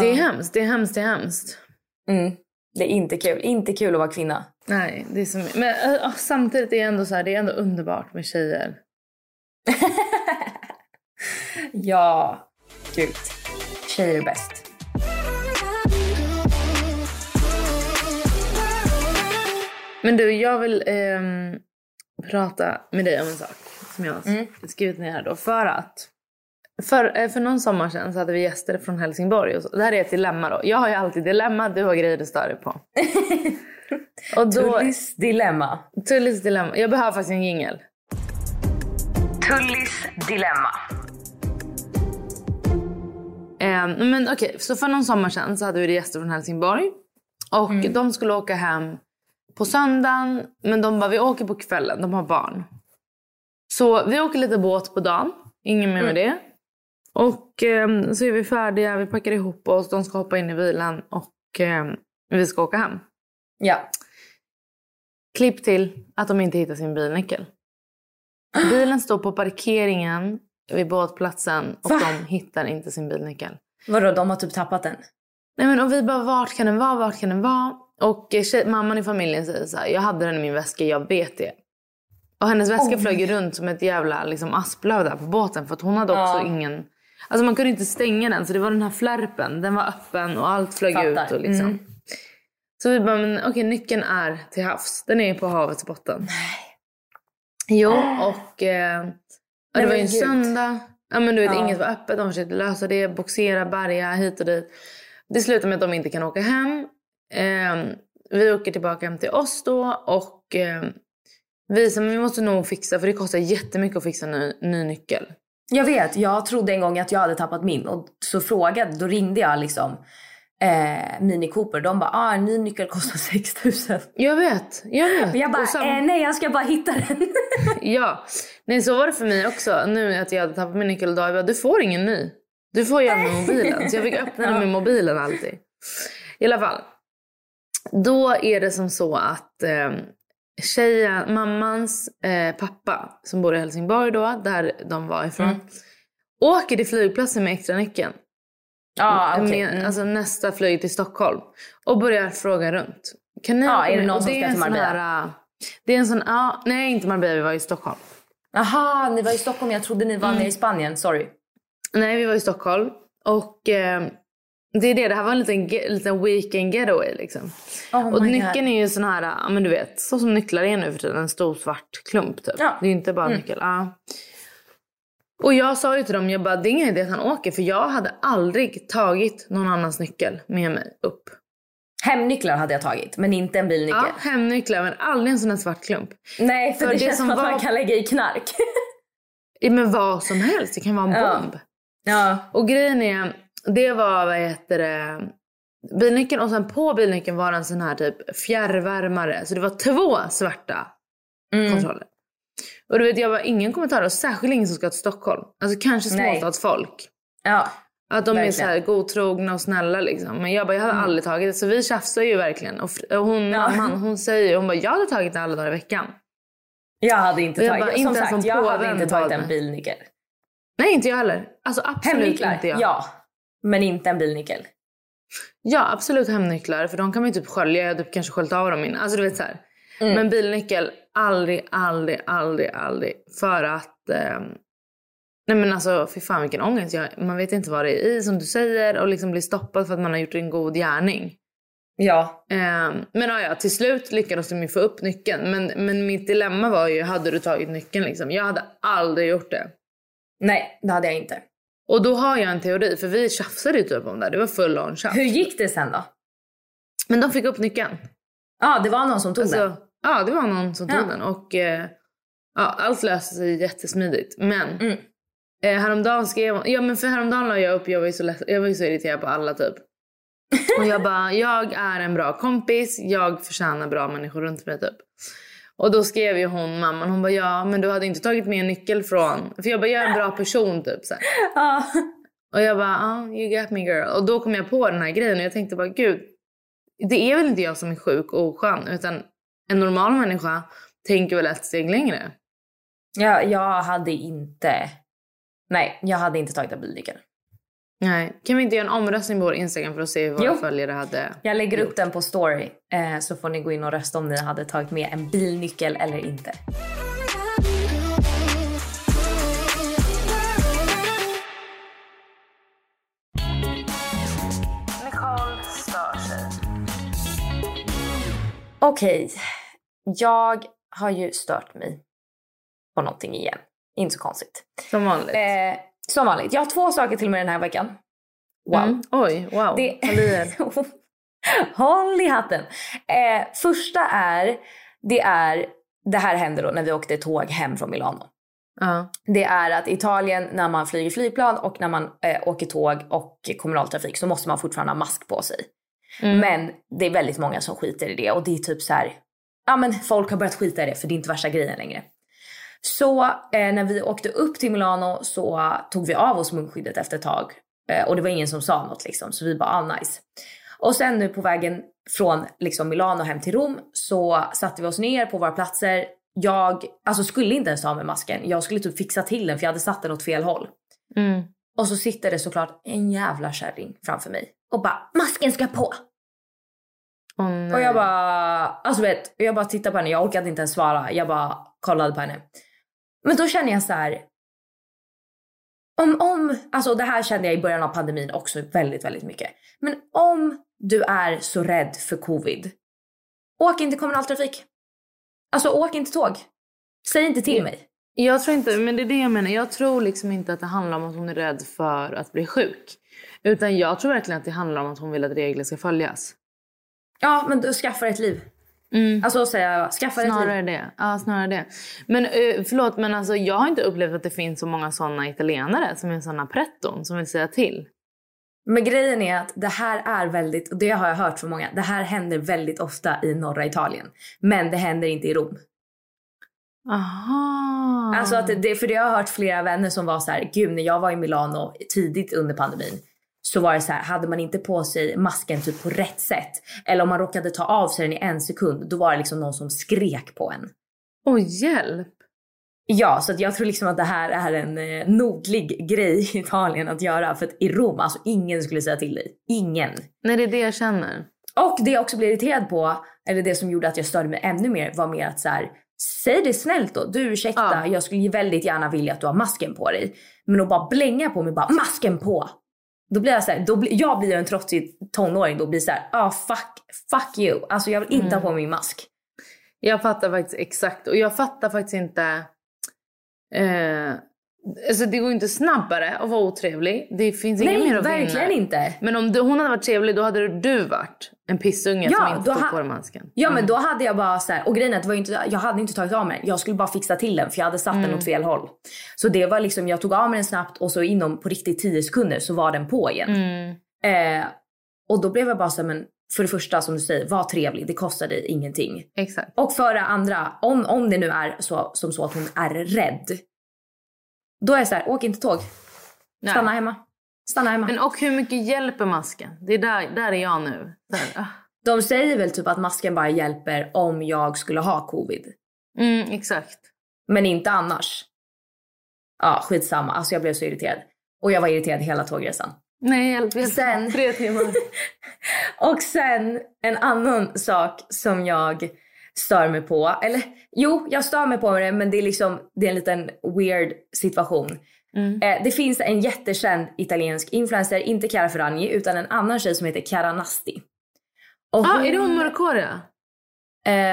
Det är hemskt, det är hemskt, det är hemskt. Mm. Det är inte kul. Inte kul att vara kvinna. Nej, det är som... Men samtidigt är det ändå så här, det är ändå underbart med tjejer. Ja, kul. Tjejer är bäst. Men du, jag vill prata med dig om en sak som jag har skrivit ner här då. För att för någon sommar sedan så hade vi gäster från Helsingborg. Och så. Det här är ett dilemma då. Jag har ju alltid dilemma, du har grejer du stör dig på. Och då, Tullys dilemma. Tullys dilemma. Jag behöver faktiskt en jingle. Tullys dilemma. Men okej, så för någon sommar sedan så hade vi gäster från Helsingborg. Och de skulle åka hem på söndagen. Men de bara, vi åker på kvällen, de har barn. Så vi åker lite båt på dagen. Ingen mer med det. Och så är vi färdiga, vi packar ihop oss. De ska hoppa in i bilen och vi ska åka hem. Ja. Klipp till att de inte hittar sin bilnyckel. Bilen står på parkeringen vid båtplatsen. Och de hittar inte sin bilnyckel. Vadå, de har typ tappat den? Nej, men och vi bara, vart kan den vara? Och mamman i familjen säger så här, jag hade den i min väska, jag vet det. Och hennes väska flög runt som ett jävla liksom asplöv där på båten. För att hon hade också ingen... Alltså man kunde inte stänga den, så det var den här flärpen. Den var öppen och allt flög ut och liksom. Mm. Så vi bara, men okej, nyckeln är till havs. Den är på havets botten. Nej. Jo, och det var ju en söndag. Ja, men du vet, inget var öppet. De försökte lösa det, boxera, bärga hit och dit. Det slutar med att de inte kan åka hem. Vi åker tillbaka hem till oss då. Och vi sa, men vi måste nog fixa. För det kostar jättemycket att fixa en ny nyckel. Jag vet, jag trodde en gång att jag hade tappat min. Och så frågade, då ringde jag liksom... Mini Cooper, de bara, en ny nyckel kostar 6 000. Jag vet. Men jag bara, nej, jag ska bara hitta den. Ja, nej, så var det för mig också. Nu att jag hade tappat min nyckel idag, jag bara, du får ingen ny. Du får göra med mobilen. Så jag fick öppna den med mobilen alltid. I alla fall. Då är det som så att tjejen, mammans pappa, som bor i Helsingborg då, där de var ifrån, åker till flygplatsen med extra nyckeln. Alltså nästa flyg till Stockholm. Och börjar fråga runt. Kan ni är det någon som ska till Marbella? Det är en sån, nej, inte Marbella, vi var i Stockholm. Aha, ni var i Stockholm, jag trodde ni var nere i Spanien, sorry. Nej, vi var i Stockholm. Och det här var en liten weekend getaway liksom. Och nyckeln är ju sån här, men du vet, så som nycklar är nu för tiden, en stor svart klump typ. Ja. Det är ju inte bara nyckel, Och jag sa ju till dem, jag bara, det är ingen idé att han åker. För jag hade aldrig tagit någon annans nyckel med mig upp. Hemnycklar hade jag tagit, men inte en bilnyckel. Ja, hemnycklar, men aldrig en sån här svart klump. Nej, för det känns som att man kan lägga i knark. Men vad som helst, det kan vara en bomb. Ja. Och grejen är, det var, bilnyckeln. Och sen på bilnyckeln var en sån här typ fjärrvärmare. Så det var 2 svarta kontroller. Och du vet, jag var ingen kommentar, och särskilt ingen som ska till Stockholm. Alltså kanske småstadsfolk. Ja. Att de verkligen är så här godtrogna och snälla liksom. Men jag bara, jag hade aldrig tagit det. Så vi tjafsar ju verkligen. Och hon säger, hon bara, jag hade tagit det alla dagar i veckan. Jag hade inte tagit det. Som sagt, jag hade inte tagit en bilnyckel. Nej, inte jag heller. Alltså absolut hemnycklar, inte jag. Ja, men inte en bilnyckel. Ja, absolut hemnycklar. För de kan man ju typ skölja. Jag hade kanske sköljt av dem in. Alltså du vet så här. Mm. Men bilnyckel, aldrig. För att nej men alltså, fy fan vilken ångest. Man vet inte vad det är i, som du säger. Och liksom blir stoppad för att man har gjort en god gärning. Ja. Men till slut lyckades de ju få upp nyckeln. Men mitt dilemma var ju, hade du tagit nyckeln liksom? Jag hade aldrig gjort det. Nej, det hade jag inte. Och då har jag en teori, för vi tjafsade ju typ om det. Det var full on tjafs. Hur gick det sen då? Men de fick upp nyckeln. Det var någon som tog den. Ja, det var någon som tog den. Och allt löste sig jättesmidigt. Men häromdagen skrev hon... Ja, men för häromdagen la jag upp... Jag var ju så irriterad på alla typ. Och jag bara, jag är en bra kompis. Jag förtjänar bra människor runt mig typ. Och då skrev ju hon, mamman. Hon bara, ja, men du hade inte tagit med en nyckel från... För jag bara, jag är en bra person typ. Så här. Och jag bara, you got me girl. Och då kom jag på den här grejen. Och jag tänkte bara, gud. Det är väl inte jag som är sjuk och oskön, utan... En normal människa tänker väl ett steg längre. Ja, jag hade inte tagit en bilnyckel. Nej, kan vi inte göra en omröstning på vår Instagram för att se vad följare hade? Jag lägger upp den på story, så får ni gå in och rösta om ni hade tagit med en bilnyckel eller inte. Okej, jag har ju stört mig på någonting igen. Inte så konstigt. Som vanligt. Jag har 2 saker till mig den här veckan. Wow. Oj, wow. Håll i hatten. Första är, det här hände då när vi åkte tåg hem från Milano. Det är att Italien, när man flyger flygplan och när man åker tåg och kommunaltrafik, så måste man fortfarande ha mask på sig. Men det är väldigt många som skiter i det. Och det är typ så här, men folk har börjat skita i det, för det är inte värsta grejen längre. Så när vi åkte upp till Milano, så tog vi av oss munskyddet efter ett tag, och det var ingen som sa något liksom. Så vi bara, nice. Och sen nu på vägen från liksom Milano hem till Rom, så satte vi oss ner på våra platser. Jag skulle inte ens ha med masken. Jag skulle typ fixa till den, för jag hade satt den åt fel håll. Och så sitter det såklart en jävla kärring framför mig och bara, masken ska på. Och jag bara, jag bara tittade på henne. Jag orkade inte ens svara. Jag bara kollade på henne. Men då känner jag så här, Alltså det här kände jag i början av pandemin också väldigt, väldigt mycket. Men om du är så rädd för covid, åk inte kommunaltrafik. Alltså åk inte tåg. Säg inte till mig. Jag tror inte, men det är det jag menar. Jag tror liksom inte att det handlar om att hon är rädd för att bli sjuk. Utan jag tror verkligen att det handlar om att hon vill att regler ska följas. Ja, men du skaffar ett liv. Mm. Alltså säger jag, skaffa ett liv. Snarare det, ja, snarare det. Men förlåt, men alltså jag har inte upplevt att det finns så många sådana italienare som är sådana pretton som vill säga till. Men grejen är att det här är väldigt, och det har jag hört från många, det här händer väldigt ofta i norra Italien. Men det händer inte i Rom. Aha. Alltså att det, för det har jag hört flera vänner som var så här, gud när jag var i Milano tidigt under pandemin, så var det så här, hade man inte på sig masken typ på rätt sätt, eller om man råkade ta av sig den i en sekund, då var det liksom någon som skrek på en. Åh, hjälp! Ja, så att jag tror liksom att det här är en nordlig grej i Italien att göra. För att i Rom, alltså ingen skulle säga till dig. Ingen. Nej, det är det jag känner. Och det jag också blev irriterad på, eller det som gjorde att jag störde mig ännu mer, var mer att så här, säg det snällt då. Du, ursäkta, ja. Jag skulle ju väldigt gärna vilja att du har masken på dig. Men att bara blänga på mig, bara masken på. Då blir jag så här, jag blir en trotsig tonåring. Då blir så här, fuck you. Alltså jag vill inte ha på min mask. Jag fattar faktiskt exakt. Och jag fattar faktiskt inte... alltså det går inte snabbare att vara otrevlig. Det finns inget mer att vinna. Nej, verkligen inte. Men om hon hade varit trevlig, då hade du varit en pissunge som inte tog på den masken. Ja, men då hade jag bara så här, och grejen att det var inte, jag hade inte tagit av mig. Jag skulle bara fixa till den, för jag hade satt den åt fel håll. Så det var liksom, jag tog av mig den snabbt, och så inom på riktigt 10 sekunder så var den på igen. Och då blev jag bara så här, men för det första som du säger, var trevlig, det kostar dig ingenting. Exakt. Och för det andra, om det nu är så, som så att hon är rädd, då är jag så här, åk inte tåg. Stanna hemma. Men och hur mycket hjälper masken? Det är där är jag nu. De säger väl typ att masken bara hjälper om jag skulle ha covid. Mm, exakt. Men inte annars. Ja, skitsamma. Alltså jag blev så irriterad. Och jag var irriterad hela tågresan. Nej, hjälp. Sen 3 timmar. Och sen en annan sak som jag stör mig på. Eller jo, jag stör mig på det, men det är liksom, det är en liten weird situation. Det finns en jättekänd italiensk influencer, inte Chiara Ferragni, utan en annan tjej som heter Chiara Nasti. Och hon, är det hon mörkhårig?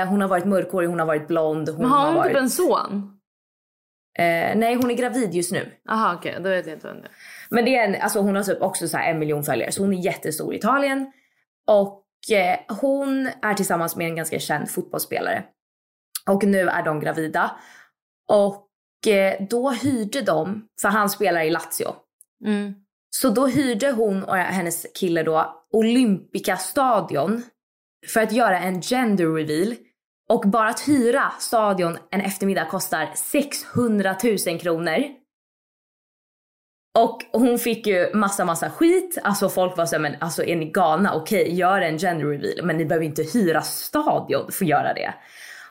Hon har varit mörkhårig, hon har varit blond. Men har hon typ en son? Nej, hon är gravid just nu. Aha, okej, då vet jag inte vem det är. Men det är alltså hon har typ också så här 1 miljon följare, så hon är jättestor i Italien. Och hon är tillsammans med en ganska känd fotbollsspelare. Och nu är de gravida. Och då hyrde de, för han spelar i Lazio. Så då hyrde hon och hennes kille då Olympica stadion för att göra en gender reveal. Och bara att hyra stadion en eftermiddag kostar 600 000 kronor. Och hon fick ju massa skit. Alltså folk var så här, men alltså är ni galna? Okej, gör en gender reveal, men ni behöver inte hyra stadion för att göra det.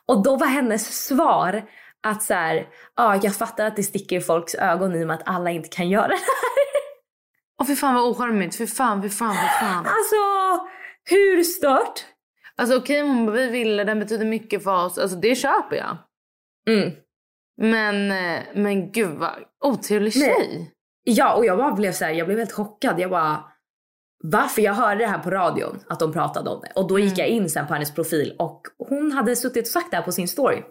Och då var hennes svar att så här, jag fattar att det sticker i folks ögon i och med att alla inte kan göra det här. Och för fan vad ocharmigt, för fan. Alltså, hur stört? Alltså okej, hon, vi ville, den betyder mycket för oss. Alltså det köper jag. Men gud vad otrevlig tjej. Ja, och jag bara blev så här, jag blev helt chockad. Jag bara, varför? Jag hörde det här på radion, att de pratade om det. Och då gick jag in sen på hennes profil, och hon hade suttit och sagt det här på sin story.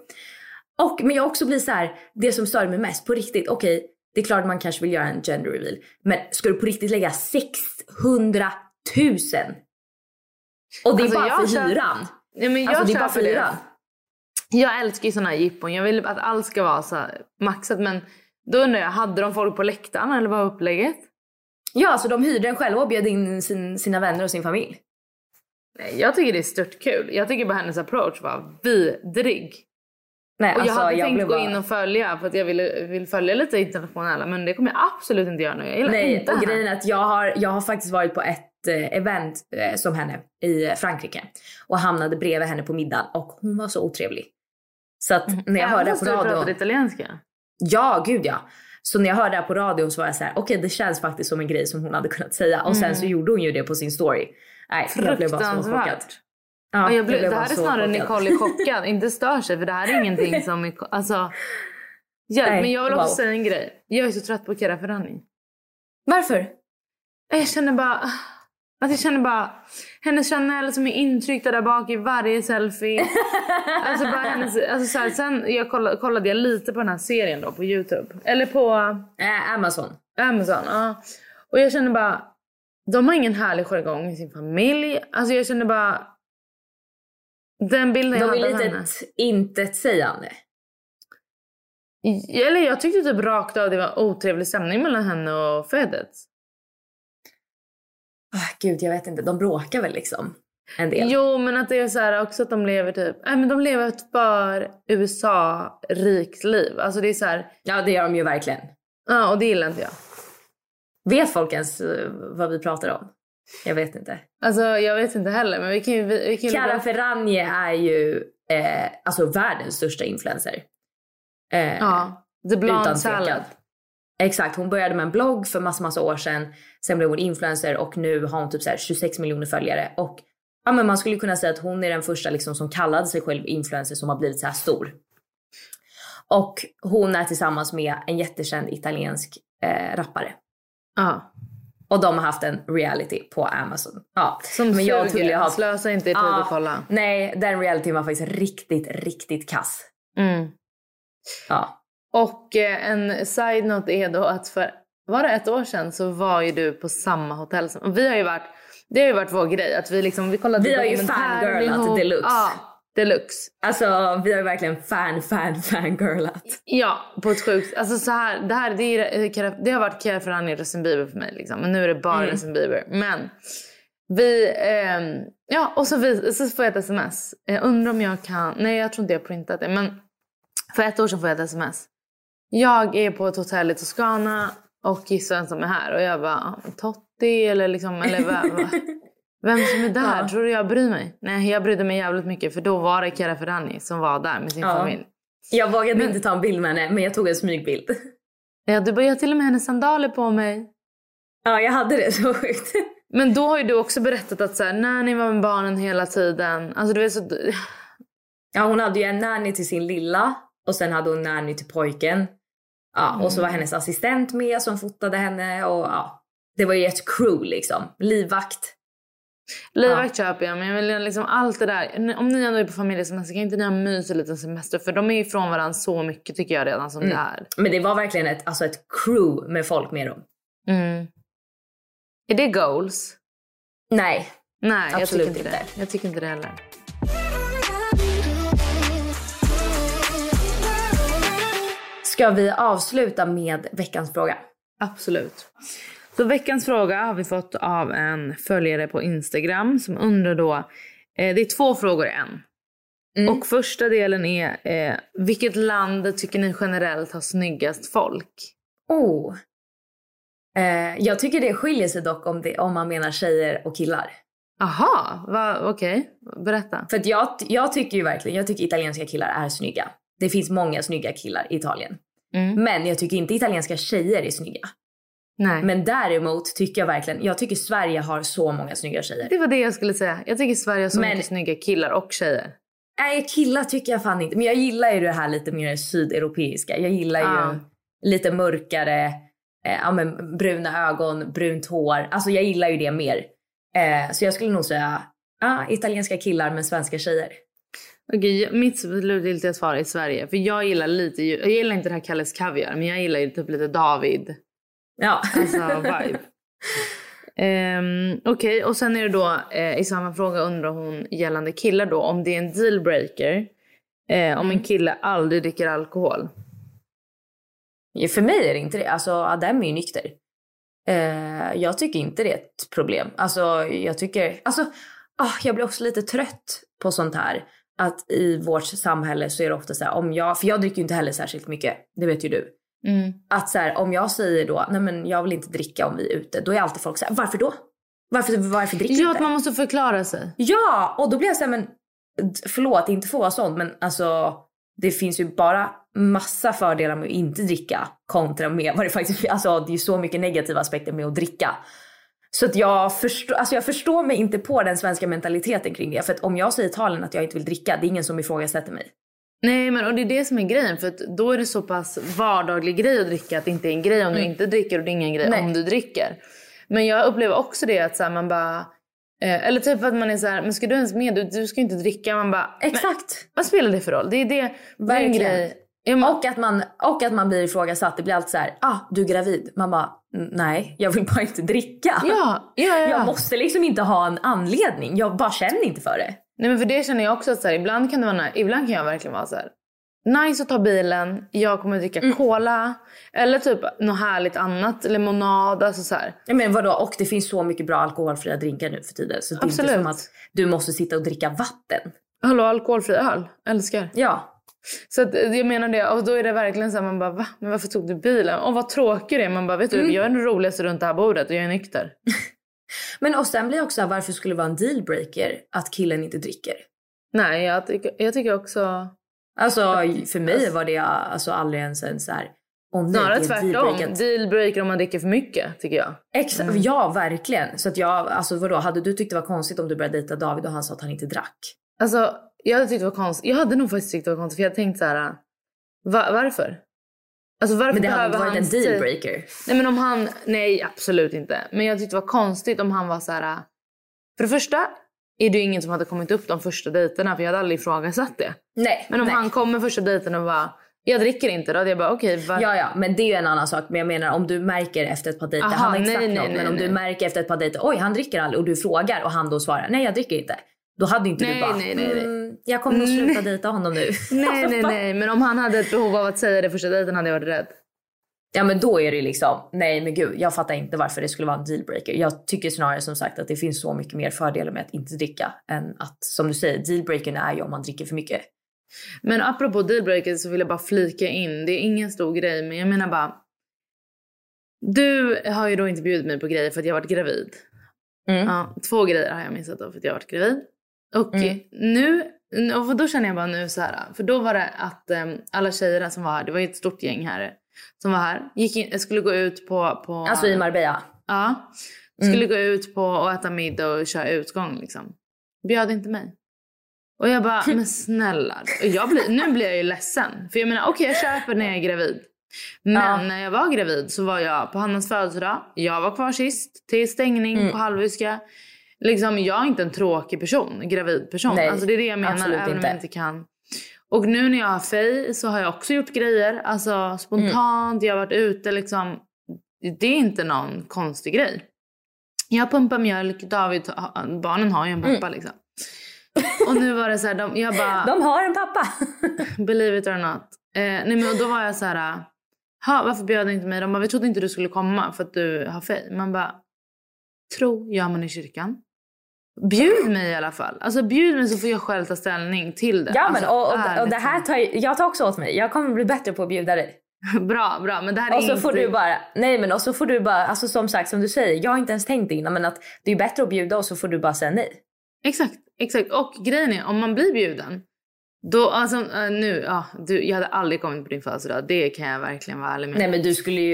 Men jag också blir så här, det som stör mig mest på riktigt, okej, det är klart man kanske vill göra en gender reveal, men ska du på riktigt lägga 600 000? Och det är alltså, bara för hyran. Nej, men jag alltså, det är bara för hyran. Jag älskar ju sådana här jippon. Jag vill att allt ska vara så här maxat, men då undrar jag, hade de folk på läktaren eller vad var upplägget? Ja, så de hyrde den själva och bjöd in sina vänner och sin familj. Nej, jag tycker det är stört kul. Jag tycker bara hennes approach var vidrig. Nej, och alltså, jag hade tänkt gå in och följa, för att jag vill följa lite internationella, men det kommer jag absolut inte göra nu. Nej, och grejen är att jag har faktiskt varit på ett event som henne i Frankrike och hamnade bredvid henne på middagen, och hon var så otrevlig. Så att när jag hörde på radio italienska. Ja, gud ja. Så när jag hörde det på radion så var jag så här, okej, det känns faktiskt som en grej som hon hade kunnat säga. Och sen så gjorde hon ju det på sin story. Nej, jag blev bara så chockad. Ja, det här är snarare Nicole chockad. Inte stör sig, för det här är ingenting som... Alltså, hjälp, men jag vill också säga en grej. Jag är så trött på Chiara Ferragni. Varför? Jag känner bara hennes Chanel som är intryckta där bak i varje selfie. Alltså bara hennes, alltså så här, sen jag kollade jag lite på den här serien då på YouTube eller på Amazon. Ja. Och jag känner bara, de har ingen härlig jargong i sin familj. Alltså jag känner bara, den bilden jag hade av henne, de är lite intetsägande. Eller jag tyckte typ rakt av det var otrevlig stämning mellan henne och Fedet. Oh, gud, jag vet inte. De bråkar väl liksom en del. Jo, men att det är så här också att de lever typ... Nej, men de lever ett för USA-rikt liv. Alltså det är så här... Ja, det gör de ju verkligen. Ja, och det gillar inte jag. Vet folk ens vad vi pratar om? Jag vet inte. Alltså, jag vet inte heller, men vi kan ju... Chiara Ferragni är ju alltså världens största influencer. Ja, The Blonde Salad. Exakt, hon började med en blogg för massa år sedan. Sen blev hon influencer och nu har hon typ så här 26 miljoner följare. Och ja, men man skulle kunna säga att hon är den första liksom som kallade sig själv influencer som har blivit så här stor. Och hon är tillsammans med en jättekänd italiensk rappare. Ja. Och de har haft en reality på Amazon. Ja, som men jag skulle ha slösa inte i tid att kolla. Nej, den reality var faktiskt riktigt kass. Mm. Ja. Och en side note är då att för var det ett år sedan så var ju du på samma hotell som, och vi har ju varit, det har ju varit vår grej att vi liksom, vi kollade, vi har ju fangirlat deluxe. Ja, deluxe. Alltså vi har ju verkligen fangirlat. Ja, på ett sjukt, alltså så här, det här det har varit Chiara Ferragni och Justin Bieber för mig liksom, men nu är det bara Justin Bieber. Men vi ja, och så får jag ett SMS. Jag undrar om jag kan, nej jag tror inte jag printat det, men för ett år sedan får jag ett SMS. Jag är på ett hotell i Toskana och gissar vem som är här. Och jag bara, Totti eller liksom, eller vem som är där? Ja. Tror du jag bryr mig? Nej, jag brydde mig jävligt mycket. För då var det Chiara Ferragni som var där med sin familj. Jag vågade inte ta en bild med henne, men jag tog en smygbild. Ja, du bara, jag till och med hennes sandaler på mig. Ja, jag hade det, så sjukt. Men då har ju du också berättat att så här, när ni var med barnen hela tiden. Alltså du vet så... Ja, hon hade ju en nanny till sin lilla. Och sen hade hon nanny till pojken. Ja, och så var hennes assistent med som fotade henne. Och ja, det var ju ett crew liksom. Livvakt köper jag. Men jag vill liksom allt det där. Om ni ändå är på familjesemester kan inte ni ha mys en liten semester. För de är ju ifrån varandra så mycket tycker jag redan som det är. Men det var verkligen ett crew med folk med dem. Mm. Är det goals? Nej, absolut jag tycker inte det. Jag tycker inte det heller. Ska vi avsluta med veckans fråga? Absolut. Så veckans fråga har vi fått av en följare på Instagram som undrar då, det är 2 frågor i en. Och första delen är, vilket land tycker ni generellt har snyggast folk? Jag tycker det skiljer sig dock om man menar tjejer och killar. Aha, okej. Berätta. För att jag tycker ju verkligen, jag tycker italienska killar är snygga. Det finns många snygga killar i Italien. Men jag tycker inte italienska tjejer är snygga. Nej. Men däremot tycker jag verkligen... Jag tycker Sverige har så många snygga tjejer. Det var det jag skulle säga. Jag tycker Sverige har så många snygga killar och tjejer. Nej, killar tycker jag fan inte. Men jag gillar ju det här lite mer sydeuropeiska. Jag gillar ju lite mörkare... men bruna ögon, brunt hår. Alltså jag gillar ju det mer. Så jag skulle nog säga... italienska killar men svenska tjejer. Okej, mitt slutgiltiga svar är Sverige. För jag gillar lite... Jag gillar inte det här Kalles Kaviar, men jag gillar ju typ lite David. Ja. Alltså, vibe. Okej, och sen är det då... I samma fråga undrar hon gällande killar då. Om det är en dealbreaker. Om en kille aldrig dricker alkohol. Ja, för mig är det inte det. Alltså, Adam är ju nykter. Jag tycker inte det är ett problem. Alltså, jag tycker... Alltså, jag blir också lite trött på sånt här. Att i vårt samhälle så är det ofta så här, om jag, för jag dricker ju inte heller särskilt mycket, det vet ju du. Att så här, om jag säger då, nej men jag vill inte dricka om vi är ute, då är alltid folk så här, varför då? Varför dricker du inte? Ja, att man måste förklara sig. Ja, och då blir jag så här, men förlåt, inte få sånt, men alltså det finns ju bara massa fördelar med att inte dricka kontra med vad det faktiskt, alltså det är ju så mycket negativa aspekter med att dricka. Så att jag förstår mig inte på den svenska mentaliteten kring det. För att om jag säger i Italien att jag inte vill dricka, det är ingen som ifrågasätter mig. Nej, men och det är det som är grejen. För att då är det så pass vardaglig grej att dricka att det inte är en grej om du inte dricker. Och det är ingen grej om du dricker. Men jag upplever också det att så här, man bara... eller typ att man är så här, men ska du ens med? Du ska inte dricka. Man bara, exakt. Vad spelar det för roll? Det är det. Verkligen. Det är en grej. Och att man blir ifrågasatt. Det blir alltid så här, du är gravid. Man bara, nej, jag vill bara inte dricka. Ja. Jag måste liksom inte ha en anledning. Jag bara känner inte för det. Nej, men för det känner jag också att så här, ibland kan jag verkligen vara så här, nice att ta bilen, jag kommer att dricka cola eller typ något härligt annat, lemonad, alltså så här. Nej, men vadå, och det finns så mycket bra alkoholfria drinkar nu för tiden, så det är inte som att du måste sitta och dricka vatten. Hallå, alkoholfri öl, älskar. Ja. Så att, jag menar det, och då är det verkligen så här, man bara, va? Men varför tog du bilen? Och vad tråkig det är, man bara, vet du, jag är den roligaste runt det här bordet och jag är nykter. Men och sen blir också, varför skulle det vara en dealbreaker att killen inte dricker? Nej, jag tycker också... Alltså för mig var det alltså aldrig ens en så här... Snarare tvärtom, dealbreaker om man dricker för mycket, tycker jag. Exakt, ja verkligen. Så att jag, alltså vadå, hade du tyckt det var konstigt om du började dejta David och han sa att han inte drack? Alltså, jag hade tyckt det var konstigt. Jag hade nog faktiskt tyckt det var konstigt, för jag tänkte så här... Varför? Alltså varför? Men det hade varit en dealbreaker. Nej, men om han... Nej, absolut inte. Men jag tyckte det var konstigt om han var så här... För det första är det ju ingen som hade kommit upp de första dejterna, för jag hade aldrig ifrågasatt det. Nej. Men om han kommer första dejten och bara, jag dricker inte då, det är bara okej. Ja, men det är ju en annan sak. Men jag menar, om du märker efter ett par dejter... Aha, han har exakt något, men om du märker efter ett par dejter, oj, han dricker aldrig, och du frågar och han då svarar, nej, jag dricker inte. Då hade inte du bara... Nej. Jag kommer att sluta dejta honom nu. Nej. Men om han hade ett behov av att säga det första dejten hade jag varit rädd. Ja, men då är det liksom... Nej, men gud. Jag fattar inte varför det skulle vara en dealbreaker. Jag tycker snarare som sagt att det finns så mycket mer fördelar med att inte dricka än att, som du säger, dealbreakern är ju om man dricker för mycket. Men apropå dealbreaker så vill jag bara flika in. Det är ingen stor grej, men jag menar bara... Du har ju då inte bjudit mig på grejer för att jag har varit gravid. Mm. Ja, 2 grejer har jag missat då för att jag har varit gravid. Och nu, och då känner jag bara nu så här, för då var det att alla tjejer som var här, det var ju ett stort gäng här som var här, gick in, skulle gå ut på alltså i Marbella. Ja. Skulle gå ut på och äta middag och köra utgång liksom. Bjöd inte mig. Och jag bara, men snälla. Och nu blir jag ju ledsen, för jag menar okej, jag köper när jag är gravid. Men när jag var gravid så var jag på Hannas födelsedag. Jag var kvar sist till stängning på Halvyska. Liksom, jag är inte en tråkig person, gravid person. Nej, alltså det är det jag menar, även om jag inte kan. Och nu när jag har fej så har jag också gjort grejer. Alltså spontant, jag har varit ute liksom. Det är inte någon konstig grej. Jag pumpar mjölk, David, barnen har ju en pappa liksom. Och nu var det så här, jag bara... De har en pappa! Believe it or not. Nej, men då var jag så här, varför bjöd du inte mig? De bara, vi trodde inte du skulle komma för att du har fej. Man bara, tro gör man i kyrkan. Bjud mig i alla fall. Alltså bjud mig så får jag själv ta ställning till det. Ja, men alltså, och det här jag tar också åt mig. Jag kommer bli bättre på att bjuda dig. Bra, men det här är... Och så får du bara... Nej, men och så får du bara... Alltså som sagt, som du säger, jag har inte ens tänkt innan, men att det är bättre att bjuda och så får du bara säga nej. Exakt. Och grejen är, om man blir bjuden då, alltså nu, jag hade aldrig kommit på din födelsedag. Det kan jag verkligen vara ärlig med. Nej, men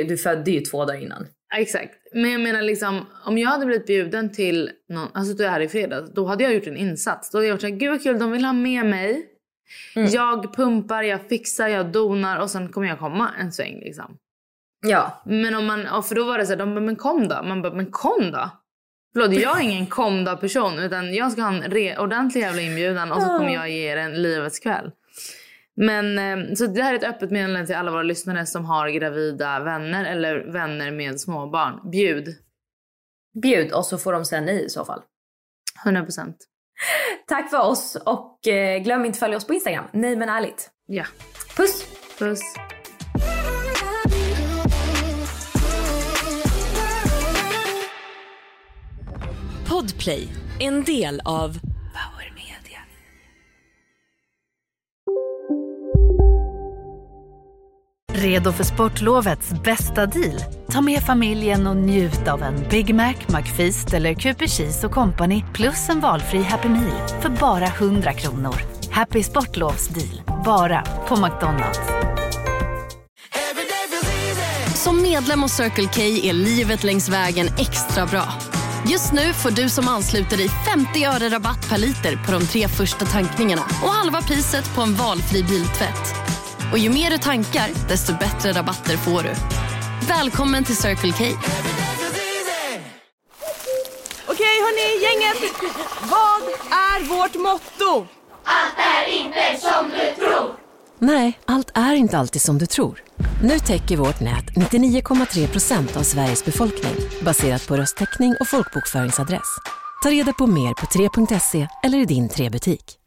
du födde ju 2 dagar innan. Exakt, men jag menar liksom, om jag hade blivit bjuden till någon, alltså du är här i fredag, då hade jag gjort en insats. Då hade jag gjort så här, gud vad kul, de vill ha med mig. Jag pumpar, jag fixar, jag donar, och sen kommer jag komma en sväng liksom. Ja. Men om man, för då var det så här, de bara, men kom då. Man bara, men kom då. Förlåt, jag är ingen kom då person, utan jag ska ha en ordentlig jävla inbjudan, och så kommer jag ge er en livets kväll. Men så det här är ett öppet meddelande till alla våra lyssnare som har gravida vänner eller vänner med småbarn. Bjud, och så får de sen i så fall. 100%. Tack för oss, och glöm inte följa oss på Instagram. Nej, men ärligt. Ja. Puss. Podplay, en del av Power Media. Redo för sportlovets bästa deal? Ta med familjen och njut av en Big Mac, McFeast eller Cooper Cheese och Company plus en valfri Happy Meal för bara 100 kronor. Happy Sportlovs deal, bara på McDonald's. Som medlem hos Circle K är livet längs vägen extra bra. Just nu får du som ansluter dig 50 öre rabatt per liter på de 3 första tankningarna och halva priset på en valfri biltvätt. Och ju mer du tankar, desto bättre rabatter får du. Välkommen till Circle K. Okej, hörni, gänget. Vad är vårt motto? Allt är inte som du tror. Nej, allt är inte alltid som du tror. Nu täcker vårt nät 99,3% av Sveriges befolkning baserat på röstteckning och folkbokföringsadress. Ta reda på mer på tre.se eller i din Tre-butik.